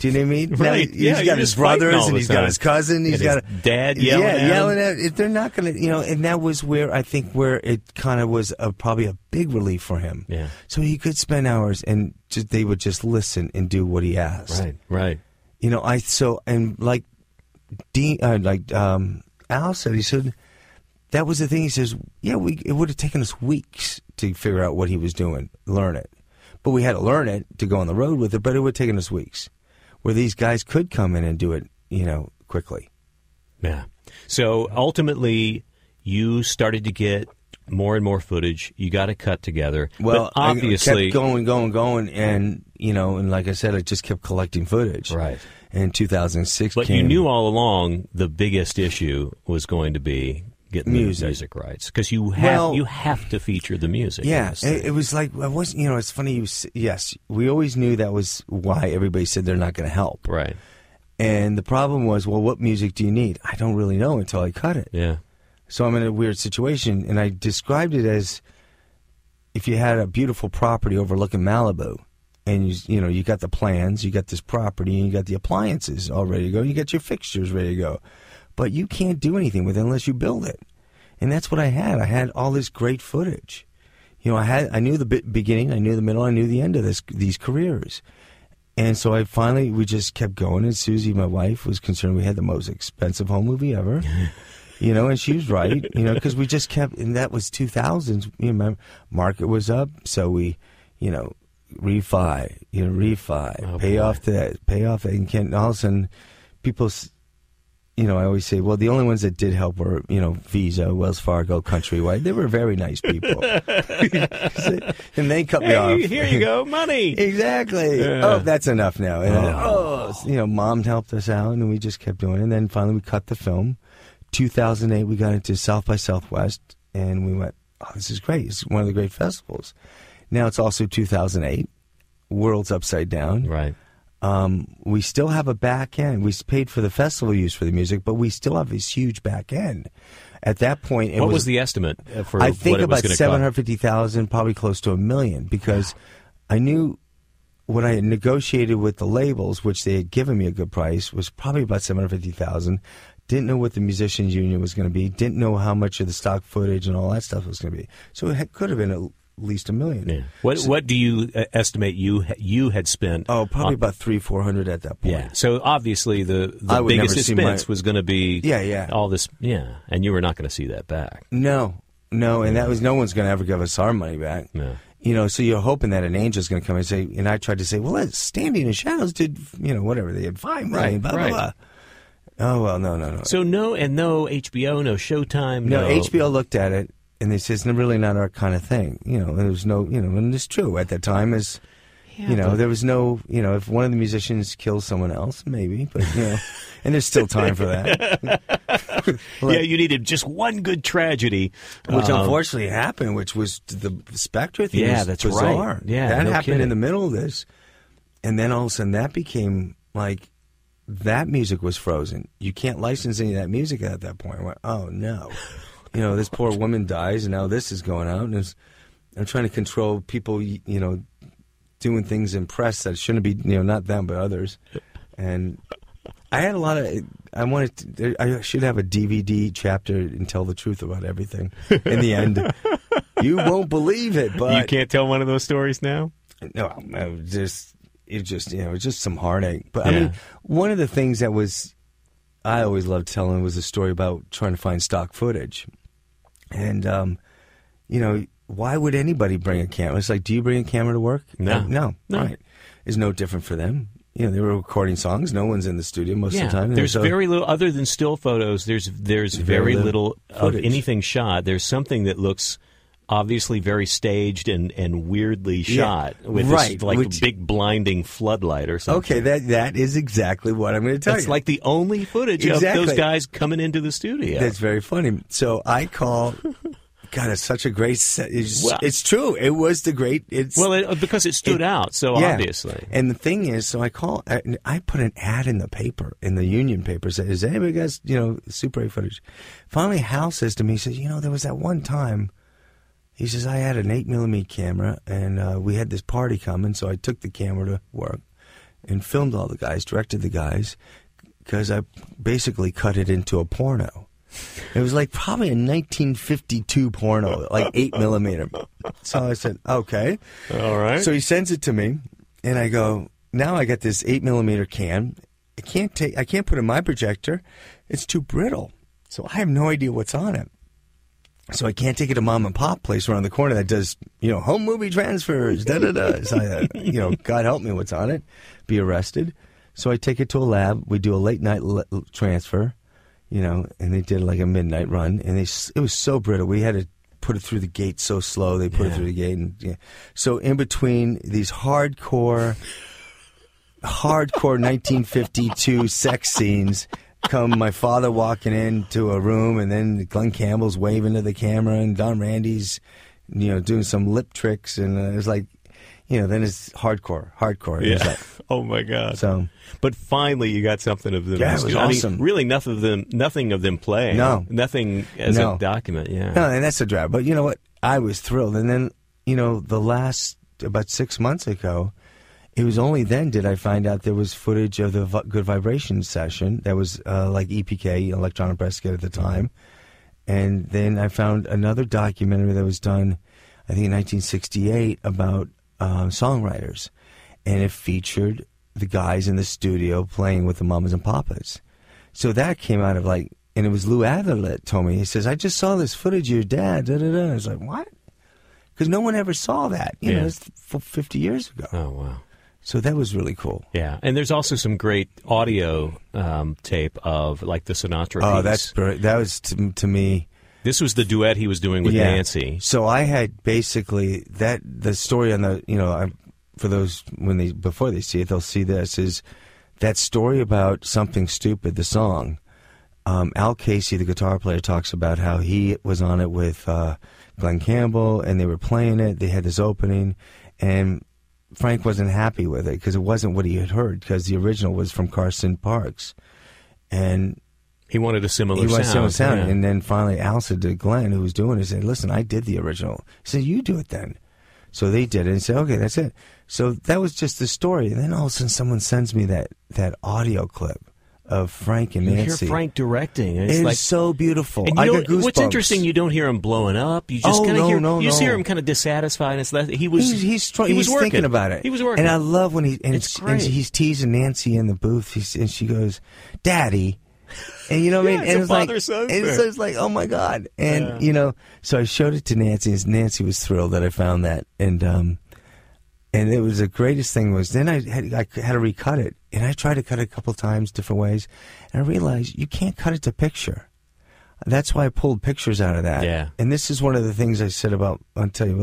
Do you know what I mean? Right. Now, he's yeah, got his brothers and he's got his cousin. He's got his dad yelling yeah, at him. Yelling at him. They're not going to, you know, and that was where I think where it kind of was a, probably a big relief for him. Yeah. So he could spend hours and just, they would just listen and do what he asked. Right, right. You know, I, so, and like, Dean, uh, like um, Al said, he said, that was the thing. He says, yeah, we it would have taken us weeks to figure out what he was doing, learn it. But we had to learn it to go on the road with it, but it would have taken us weeks. Where these guys could come in and do it, you know, quickly. Yeah. So ultimately, you started to get more and more footage. You got to cut together. Well, but obviously, I kept going, going, going, and you know, and like I said, I just kept collecting footage. Right. And two thousand six. But came, you knew all along the biggest issue was going to be getting music. The music rights, because you have well, you have to feature the music. Yeah, it, it was like I wasn't. You know, it's funny. You yes, we always knew that was why everybody said they're not going to help. Right. And the problem was, well, what music do you need? I don't really know until I cut it. Yeah. So I'm in a weird situation, and I described it as if you had a beautiful property overlooking Malibu, and you you know you got the plans, you got this property, and you got the appliances all ready to go, you got your fixtures ready to go, but you can't do anything with it unless you build it, and that's what I had. I had all this great footage, you know. I had I knew the beginning, I knew the middle, I knew the end of this these careers, and so I finally we just kept going. And Susie, my wife, was concerned we had the most expensive home movie ever. You know, and she was right, you know, because we just kept, and that was two thousands, you know, market was up, so we, you know, refi, you know, refi, oh, pay boy. off that, pay off that, and, and all of a sudden, people, you know, I always say, well, the only ones that did help were, you know, Visa, Wells Fargo, Countrywide, they were very nice people, and they cut hey, me off. Here you go, money. Exactly. Yeah. Oh, that's enough now. And, oh. oh, you know, Mom helped us out, and we just kept doing it, and then finally we cut the film. two thousand eight, we got into South by Southwest, and we went, oh, this is great. It's one of the great festivals. Now it's also two thousand eight. World's upside down. Right. Um, we still have a back end. We paid for the festival use for the music, but we still have this huge back end. At that point, it what was, was the estimate for I think what about seven hundred fifty thousand dollars, probably close to a million, because wow. I knew what I had negotiated with the labels, which they had given me a good price, was probably about seven hundred fifty thousand dollars. Didn't know what the musicians union was going to be. Didn't know how much of the stock footage and all that stuff was going to be. So it could have been at least a million. Yeah. What so, What do you estimate you you had spent? Oh, probably on, about three four hundred at that point. Yeah. So obviously the, the biggest expense my, was going to be yeah, yeah. all this yeah, and you were not going to see that back. No, no, and yeah. that was no one's going to ever give us our money back. No. You know, so you're hoping that an angel's going to come and say. And I tried to say, well, that's Standing in Shadows did you know whatever they had five million, right, blah right. blah blah. Oh, well, no, no, no. So no, and no H B O, no Showtime. No, no. H B O looked at it, and they said, it's really not our kind of thing. You know, there was no, you know, and it's true at that time is, yeah, you know, there was no, you know, if one of the musicians kills someone else, maybe, but, you know, and there's still time for that. Like, yeah, you needed just one good tragedy. Which um, unfortunately happened, which was the Spector thing. Yeah, that's bizarre. Right. Yeah, that no happened kidding. In the middle of this, and then all of a sudden that became like, that music was frozen. You can't license any of that music at that point. I went, oh, no. You know, this poor woman dies, and now this is going out. And I'm trying to control people, you know, doing things in press that shouldn't be, you know, not them, but others. And I had a lot of, I wanted, to, I should have a D V D chapter and tell the truth about everything in the end. You won't believe it, but. You can't tell one of those stories now? No, I was just. It just, you know, it was just some heartache. But yeah. I mean, one of the things that was, I always loved telling was a story about trying to find stock footage. And, um, you know, why would anybody bring a camera? It's like, do you bring a camera to work? No. No. no. Right. It's no different for them. You know, they were recording songs. No one's in the studio most yeah. of the time. There's so, very little, other than still photos, there's, there's very, very little, little of anything shot. There's something that looks obviously very staged and, and weirdly shot yeah, with right, this, like which, big blinding floodlight or something. Okay, that that is exactly what I'm going to tell That's you. It's like the only footage exactly. of those guys coming into the studio. That's very funny. So I call... God, it's such a great set. It's, well, it's true. It was the great... It's, well, it, because it stood it, out, so yeah. obviously. And the thing is, so I call... I, I put an ad in the paper, in the union paper, said, is anybody got, you know, Super eight footage? Finally, Hal says to me, he says, you know, there was that one time... He says, I had an eight millimeter camera, and uh, we had this party coming, so I took the camera to work and filmed all the guys, directed the guys, because I basically cut it into a porno. It was like probably a nineteen fifty-two porno, like eight millimeter. So I said, okay. All right. So he sends it to me, and I go, now I got this eight millimeter can. I can't take, I can't put it in my projector. It's too brittle, so I have no idea what's on it. So I can't take it to mom and pop place around the corner that does, you know, home movie transfers, da-da-da. So I, you know, God help me, what's on it? Be arrested. So I take it to a lab. We do a late night le- transfer. you know, and they did like a midnight run, and they it was so brittle. We had to put it through the gate so slow. They put yeah. it through the gate, and yeah. so in between these hardcore, hardcore nineteen fifty-two sex scenes, come my father walking into a room, and then Glenn Campbell's waving to the camera, and Don Randi's, you know, doing some lip tricks, and uh, it was like, you know, then it's hardcore, hardcore. Yeah. It was like, oh my God. So, but finally, you got something of them. Yeah, it was I awesome. Mean, really, nothing of them, nothing of them playing. No, nothing as no. a document. Yeah, no, and that's a drag. But you know what? I was thrilled. And then, you know, the last about six months ago, it was only then did I find out there was footage of the v Good Vibrations session that was uh, like E P K, Electronic Press Kit at the time. And then I found another documentary that was done, I think, in nineteen sixty-eight about um, songwriters. And it featured the guys in the studio playing with the Mamas and Papas. So that came out of like, and it was Lou Adler that told me, he says, I just saw this footage of your dad, da da da. I was like, what? Because no one ever saw that. You yeah. know, it's fifty years ago. Oh, wow. So that was really cool. Yeah, and there's also some great audio um, tape of like the Sinatra oh, piece. That's that was to, to me. This was the duet he was doing with yeah. Nancy. So I had basically that the story on the you know I, for those when they before they see it they'll see this is that story about Something Stupid, the song. Um, Al Casey, the guitar player, talks about how he was on it with uh, Glenn Campbell, and they were playing it. They had this opening, and Frank wasn't happy with it because it wasn't what he had heard, because the original was from Carson Parks, and he wanted a similar he wanted sound. Similar sound. Yeah. And then finally Al said to Glenn, who was doing it, said, listen, I did the original. He said, you do it then. So they did it and said, okay, that's it. So that was just the story. And then all of a sudden someone sends me that, that audio clip of Frank and Nancy. You hear Frank directing. It's, it's like, so beautiful. And I got goosebumps. What's interesting, you don't hear him blowing up. You just oh, kind of no, hear, no, you no. hear him kind of dissatisfied. It's less, he was he's, he's, he was he's working. thinking about it. He was working. And I love when he and, it's it's, and he's teasing Nancy in the booth, he's, and she goes, "Daddy," and you know what yeah, I mean. And it's like, and it's, it's like, oh my God, and yeah. you know. So I showed it to Nancy, and Nancy was thrilled that I found that, and um, and it was the greatest thing. Was then I had I had to recut it. And I tried to cut it a couple times, different ways, and I realized you can't cut it to picture. That's why I pulled pictures out of that. Yeah. And this is one of the things I said about, I'll tell you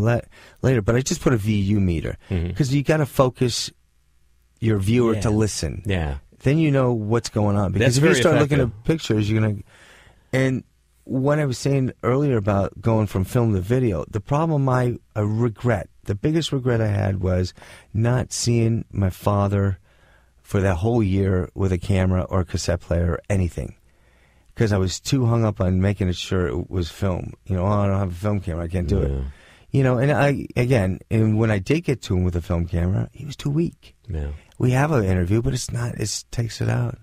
later, but I just put a V U meter, because mm-hmm. you got to focus your viewer yeah. to listen. Yeah. Then you know what's going on, because That's if you start effective. looking at pictures, you're going to... And what I was saying earlier about going from film to video, the problem I, I regret, the biggest regret I had was not seeing my father... for that whole year with a camera or a cassette player or anything, because I was too hung up on making it sure it was film. You know, oh, I don't have a film camera, I can't do yeah. it. You know, and I again, and when I did get to him with a film camera, he was too weak. Yeah. We have an interview, but it's not. It takes it out.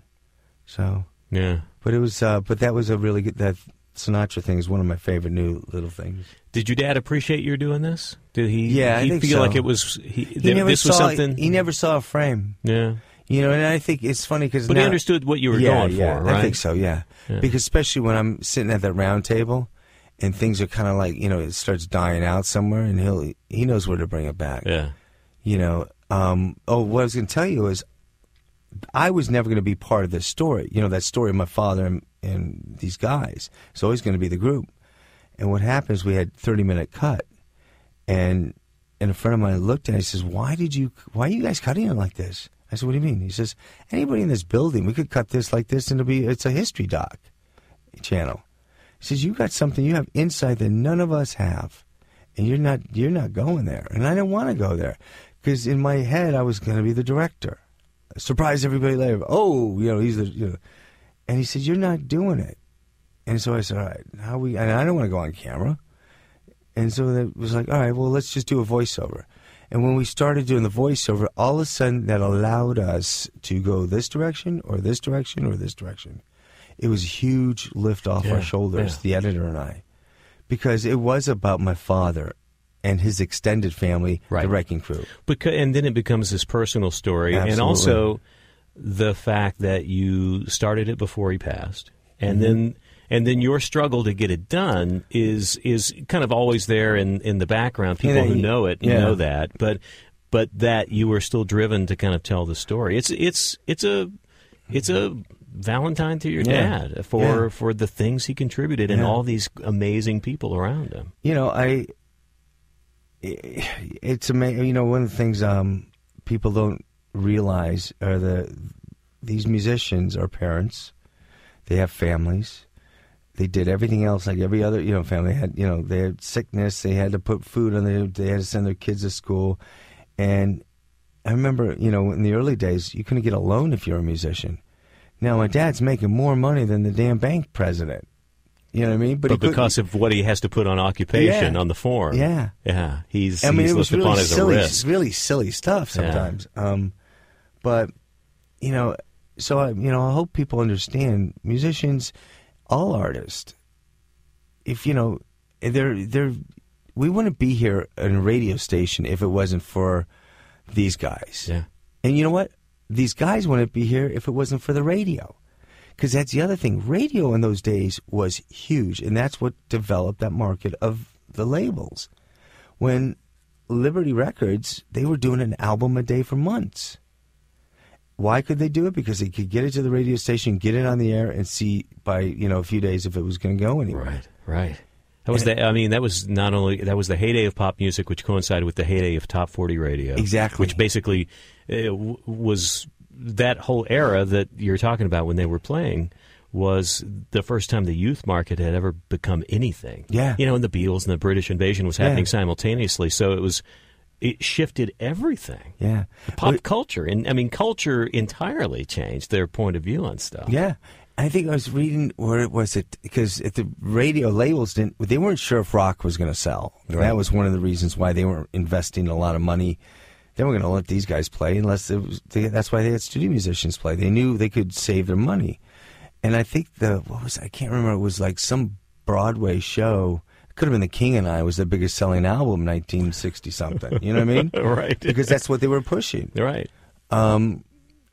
So yeah, but it was. Uh, but that was a really good. That Sinatra thing is one of my favorite new little things. Did your dad appreciate you doing this? Did he? Yeah, he I think feel so. like it was. He, he th never this was saw, something. He never saw a frame. Yeah. You know, and I think it's funny because But now, he understood what you were yeah, going yeah, for, right? I think so, yeah. yeah. Because especially when I'm sitting at that round table and things are kind of like, you know, it starts dying out somewhere, and he'll he knows where to bring it back. Yeah. You know, um, oh, what I was going to tell you is I was never going to be part of this story. You know, that story of my father and, and these guys. It's always going to be the group. And what happens, we had thirty-minute cut, and, and a friend of mine looked at it and says, why did you, why are you guys cutting it like this? I said, what do you mean? He says, anybody in this building, we could cut this like this, and it'll be, it's a history doc channel. He says, you got something, you have insight that none of us have, and you're not, you're not going there. And I didn't want to go there, because in my head, I was going to be the director. Surprise everybody later. Oh, you know, he's the, you know. And he said, you're not doing it. And so I said, all right, how we, and I don't want to go on camera. And so it was like, all right, well, let's just do a voiceover. And when we started doing the voiceover, all of a sudden that allowed us to go this direction or this direction or this direction. It was a huge lift off yeah, our shoulders, yeah. the editor and I, because it was about my father and his extended family, right. the Wrecking Crew. Because, and then it becomes this personal story. Absolutely. And also the fact that you started it before he passed, and mm-hmm. then... And then your struggle to get it done is is kind of always there in, in the background. People yeah, who know it yeah. know that, but but that you were still driven to kind of tell the story. It's it's it's a it's a Valentine to your yeah. dad for yeah. for the things he contributed and yeah. all these amazing people around him. You know, I it's amazing. You know, one of the things um, people don't realize are the these musicians are parents. They have families. They did everything else like every other, you know, family had, you know, they had sickness. They had to put food on their, they had to send their kids to school. And I remember, you know, in the early days, you couldn't get a loan if you were a musician. Now, my dad's making more money than the damn bank president. You know what I mean? But, but because of what he has to put on occupation yeah, on the form. Yeah. Yeah. He's, I mean, he's it was looked really upon as a risk. It's really silly stuff sometimes. Yeah. Um, but, you know, so, I, you know, I hope people understand musicians... all artists, if you know, they're, they're, we wouldn't be here in a radio station if it wasn't for these guys. Yeah. And you know what? These guys wouldn't be here if it wasn't for the radio. Because that's the other thing. Radio in those days was huge, and that's what developed that market of the labels. When Liberty Records, they were doing an album a day for months. Why could they do it? Because they could get it to the radio station, get it on the air, and see by, you know, a few days if it was going to go anywhere. Right, right. That was and, the. I mean, that was not only that was the heyday of pop music, which coincided with the heyday of Top forty radio. Exactly. Which basically was that whole era that you're talking about when they were playing was the first time the youth market had ever become anything. Yeah. You know, and the Beatles and the British Invasion was happening yeah. simultaneously, so it was. It shifted everything. Yeah. Pop well, culture, and I mean, culture entirely changed their point of view on stuff. Yeah. I think I was reading, where was it? Because if the radio labels didn't, they weren't sure if rock was going to sell. Right. That was one of the reasons why they weren't investing a lot of money. They weren't going to let these guys play unless it was, they, that's why they had studio musicians play. They knew they could save their money. And I think the, what was, I can't remember, it was like some Broadway show. Could have been The King and I was the biggest selling album, nineteen sixty something. You know what I mean? Right. Because that's what they were pushing. Right. Um,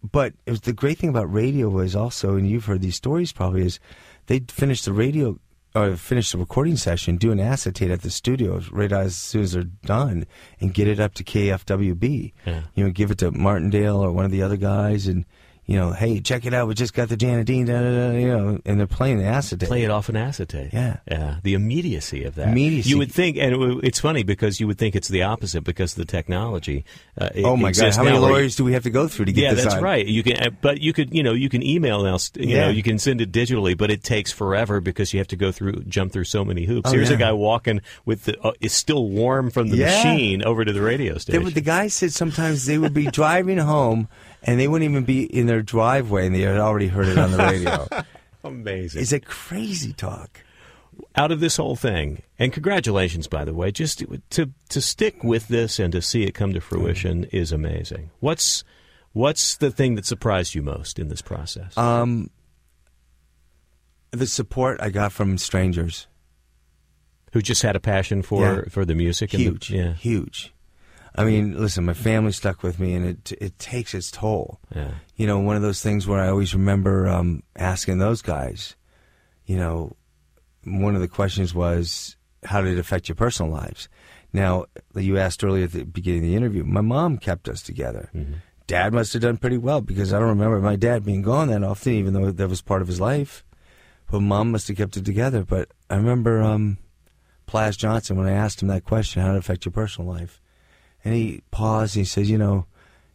but it was the great thing about radio was also, and you've heard these stories probably, is they'd finish the radio, or finish the recording session, do an acetate at the studio right as soon as they're done, and get it up to K F W B. Yeah. You know, give it to Martindale or one of the other guys, and you know, hey, check it out. We just got the Jan and Dean, da, da, da, you know, and they're playing the acetate. Play it off an acetate. Yeah. Yeah. The immediacy of that. Immediacy. You would think, and it, it's funny because you would think it's the opposite because of the technology. Uh, it, oh, my God. How many lawyers do we have to go through to get yeah, this on? Yeah, that's right. You can, but you could, you know, you can email now, you yeah. know, you can send it digitally, but it takes forever because you have to go through, jump through so many hoops. Oh, Here's yeah. a guy walking with the, uh, it's still warm from the yeah. machine over to the radio station. They, the guy said sometimes they would be driving home. And they wouldn't even be in their driveway, and they had already heard it on the radio. Amazing. It's a crazy talk. Out of this whole thing, and congratulations, by the way, just to to stick with this and to see it come to fruition mm-hmm. is amazing. What's what's the thing that surprised you most in this process? Um, the support I got from strangers. Who just had a passion for, yeah. for the music? Huge, and the, yeah. huge. I mean, listen, my family stuck with me, and it it takes its toll. Yeah. You know, one of those things where I always remember um, asking those guys, you know, one of the questions was, how did it affect your personal lives? Now, you asked earlier at the beginning of the interview, my mom kept us together. Mm-hmm. Dad must have done pretty well, because I don't remember my dad being gone that often, even though that was part of his life. But Mom must have kept it together. But I remember um, Plas Johnson, when I asked him that question, how did it affect your personal life? And he paused and he said, you know,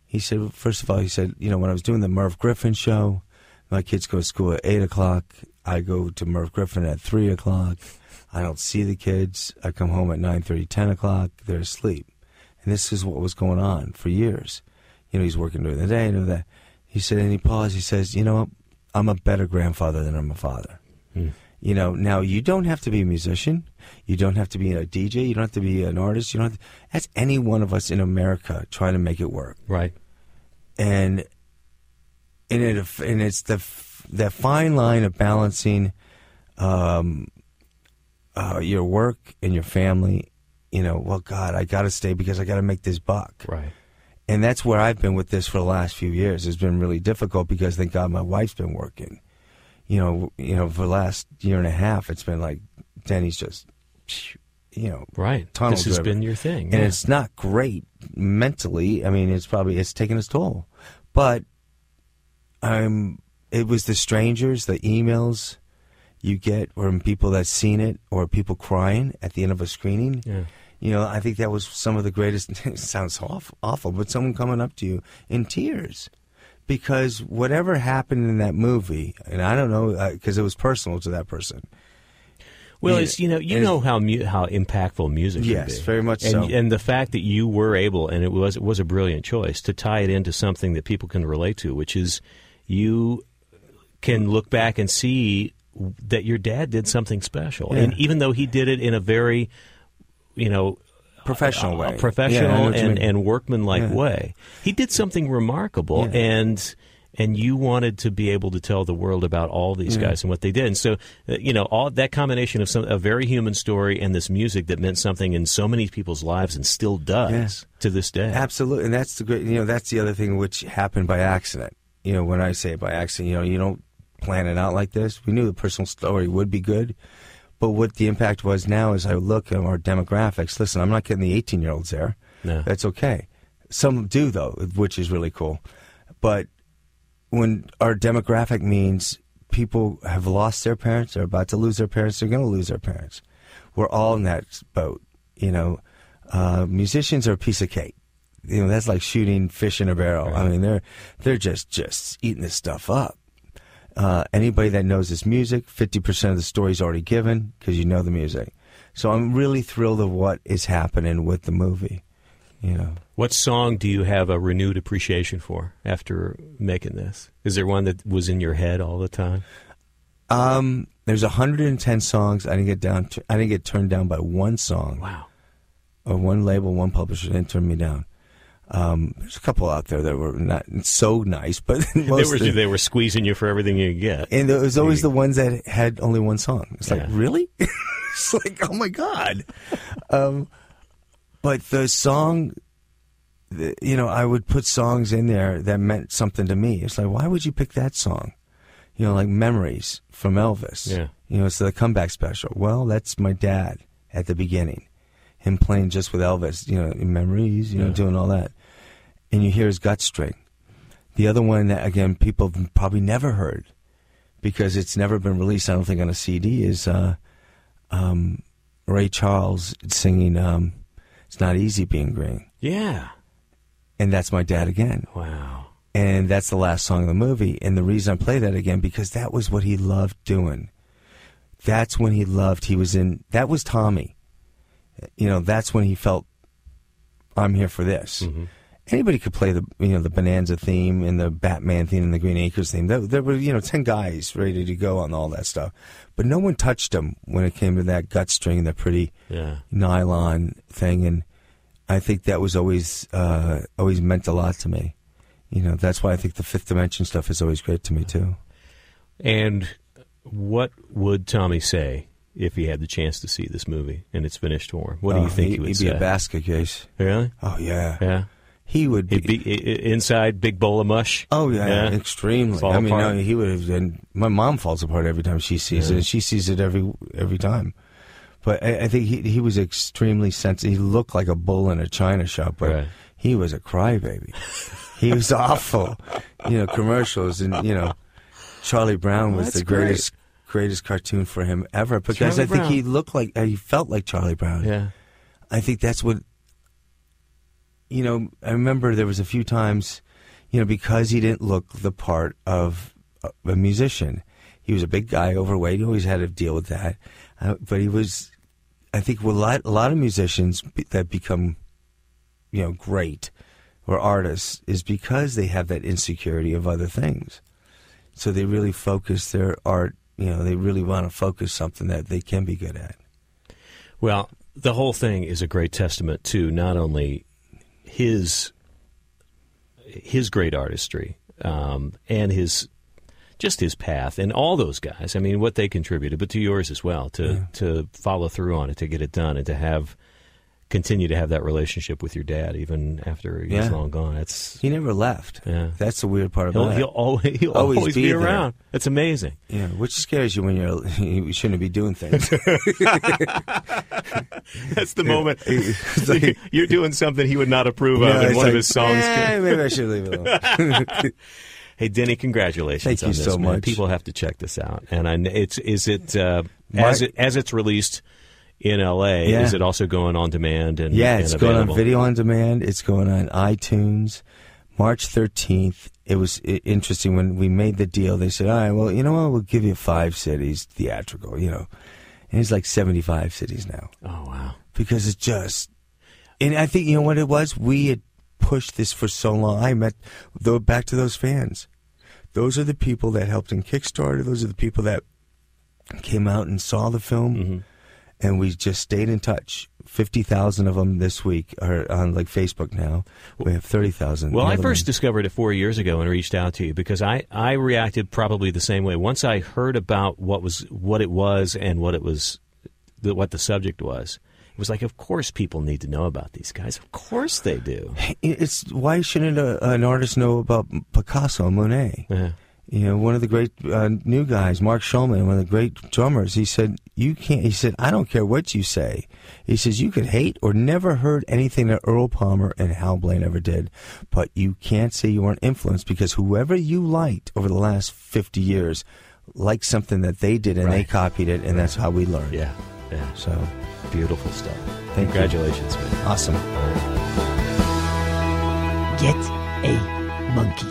he said, first of all, he said, you know, when I was doing the Merv Griffin show, my kids go to school at eight o'clock. I go to Merv Griffin at three o'clock. I don't see the kids. I come home at nine thirty, ten o'clock. They're asleep. And this is what was going on for years. You know, he's working during the day and all that. He said, and he paused. He says, you know, I'm a better grandfather than I'm a father. Hmm. You know, now you don't have to be a musician. You don't have to be a D J. You don't have to be an artist. You don't have to, that's any one of us in America trying to make it work. Right. And and it and it's the that fine line of balancing um, uh, your work and your family. You know, well, God, I got to stay because I got to make this buck. Right. And that's where I've been with this for the last few years. It's been really difficult because, thank God, my wife's been working. You know, you know, for the last year and a half, it's been like Denny's just, you know, right. Tunnel this has driven. Been your thing, yeah. And it's not great mentally. I mean, it's probably it's taken its toll, but I'm it was the strangers, the emails you get from people that seen it, or people crying at the end of a screening. Yeah. You know, I think that was some of the greatest. It sounds awful, awful, but someone coming up to you in tears. Because whatever happened in that movie, and I don't know, because uh, it was personal to that person. Well, and, it's you know you know how mu how impactful music. Yes, can be. very much and, so. And the fact that you were able, and it was it was a brilliant choice to tie it into something that people can relate to, which is you can look back and see that your dad did something special, yeah. and even though he did it in a very, you know. professional way. Professional yeah, and, and workmanlike yeah. way. He did something remarkable, yeah. and and you wanted to be able to tell the world about all these yeah. guys and what they did. And so, uh, you know, all that combination of some, a very human story and this music that meant something in so many people's lives and still does yeah. to this day. Absolutely. And that's the great, you know, that's the other thing which happened by accident. You know, when I say by accident, you know, you don't plan it out like this. We knew the personal story would be good. But what the impact was now is I look at our demographics. Listen, I'm not getting the eighteen-year-olds there. No. That's okay. Some do, though, which is really cool. But when our demographic means people have lost their parents, they're about to lose their parents, they're going to lose their parents. We're all in that boat. You know, uh, musicians are a piece of cake. You know, that's like shooting fish in a barrel. Right. I mean, they're they're just, just eating this stuff up. Uh, anybody that knows this music, fifty percent of the story's already given because you know the music. So I'm really thrilled of what is happening with the movie. You know, what song do you have a renewed appreciation for after making this? Is there one that was in your head all the time? Um, there's one hundred ten songs. I didn't get down. To, I didn't get turned down by one song. Wow. Or one label, one publisher didn't turn me down. Um, there's a couple out there that were not so nice, but most they, were, they were squeezing you for everything you could get. And it was always the ones that had only one song. It's yeah. like, really? It's like, oh my God. um, but the song, the, you know, I would put songs in there that meant something to me. It's like, why would you pick that song? You know, like Memories from Elvis. Yeah. You know, it's the comeback special. Well, that's my dad at the beginning. Him playing just with Elvis, you know, in Memories, you know, yeah. doing all that. And you hear his gut string. The other one that, again, people have probably never heard because it's never been released, I don't think, on a C D, is uh, um, Ray Charles singing um, It's Not Easy Being Green. Yeah. And that's my dad again. Wow. And that's the last song of the movie. And the reason I play that again, because that was what he loved doing. That's when he loved, he was in, that was Tommy. You know, that's when he felt, I'm here for this. Mm-hmm. Anybody could play the, you know, the Bonanza theme and the Batman theme and the Green Acres theme. There, there were, you know, ten guys ready to go on all that stuff. But no one touched him when it came to that gut string, that pretty yeah. nylon thing. And I think that was always, uh, always meant a lot to me. You know, that's why I think the Fifth Dimension stuff is always great to me, too. And what would Tommy say if he had the chance to see this movie and it's finished for him? What do you oh, think he, he would he'd say? He'd be a basket case. Really? Oh, yeah. Yeah? He would be... He'd be inside, big bowl of mush? Oh, yeah, yeah. extremely. Fall I mean, no, he would have... And my mom falls apart every time she sees yeah. it, and she sees it every every time. But I, I think he, he was extremely sensitive. He looked like a bull in a china shop, but right. he was a crybaby. He was awful. You know, commercials and, you know, Charlie Brown oh, was the greatest... Great. greatest cartoon for him ever, because Charlie I think Brown. he looked like, he felt like Charlie Brown. Yeah, I think that's what, you know, I remember there was a few times, you know, because he didn't look the part of a musician. He was a big guy, overweight, he always had to deal with that. Uh, but he was, I think a lot, a lot of musicians that become, you know, great or artists is because they have that insecurity of other things. So they really focus their art. You know, they really want to focus something that they can be good at. Well, the whole thing is a great testament to not only his his great artistry um, and his just his path and all those guys. I mean, what they contributed, but to yours as well, to, yeah. to follow through on it, to get it done, and to have continue to have that relationship with your dad even after he's yeah. long gone. It's, he never left. Yeah. That's the weird part about it. He'll, he'll always, he'll always, always be, be around. It's amazing. Yeah, which scares you when you're, you shouldn't be doing things. That's the moment. Like, you're doing something he would not approve of, yeah, in one like, of his songs. Eh, maybe I should leave it alone. Hey, Denny, congratulations Thank on you this, so man. much. People have to check this out. And I, it's is it, uh, Mark, as it as it's released in L A, yeah. is it also going on demand? And Yeah, it's and going on video on demand. It's going on iTunes. March thirteenth, it was interesting. When we made the deal, they said, all right, well, you know what, we'll give you five cities theatrical, you know. And it's like seventy-five cities now. Oh, wow. Because it's just, and I think, you know what it was? We had pushed this for so long. I met, though, back to those fans. Those are the people that helped in Kickstarter. Those are the people that came out and saw the film. Mm-hmm. And we just stayed in touch. fifty thousand of them this week are on like Facebook now. We have thirty thousand. Well, I first discovered it four years ago and reached out to you because I, I reacted probably the same way. Once I heard about what was what it was and what it was, the, what the subject was, it was like, of course people need to know about these guys. Of course they do. It's why shouldn't a, an artist know about Picasso and Monet? Uh-huh. You know, one of the great uh, new guys, Mark Shulman, one of the great drummers, he said, you can't, he said, I don't care what you say. He says, you could hate or never heard anything that Earl Palmer and Hal Blaine ever did, but you can't say you weren't influenced because whoever you liked over the last fifty years liked something that they did and right. they copied it, and that's how we learned. Yeah, yeah. So, beautiful stuff. Thank Congratulations, you. man. Awesome. Get a monkey.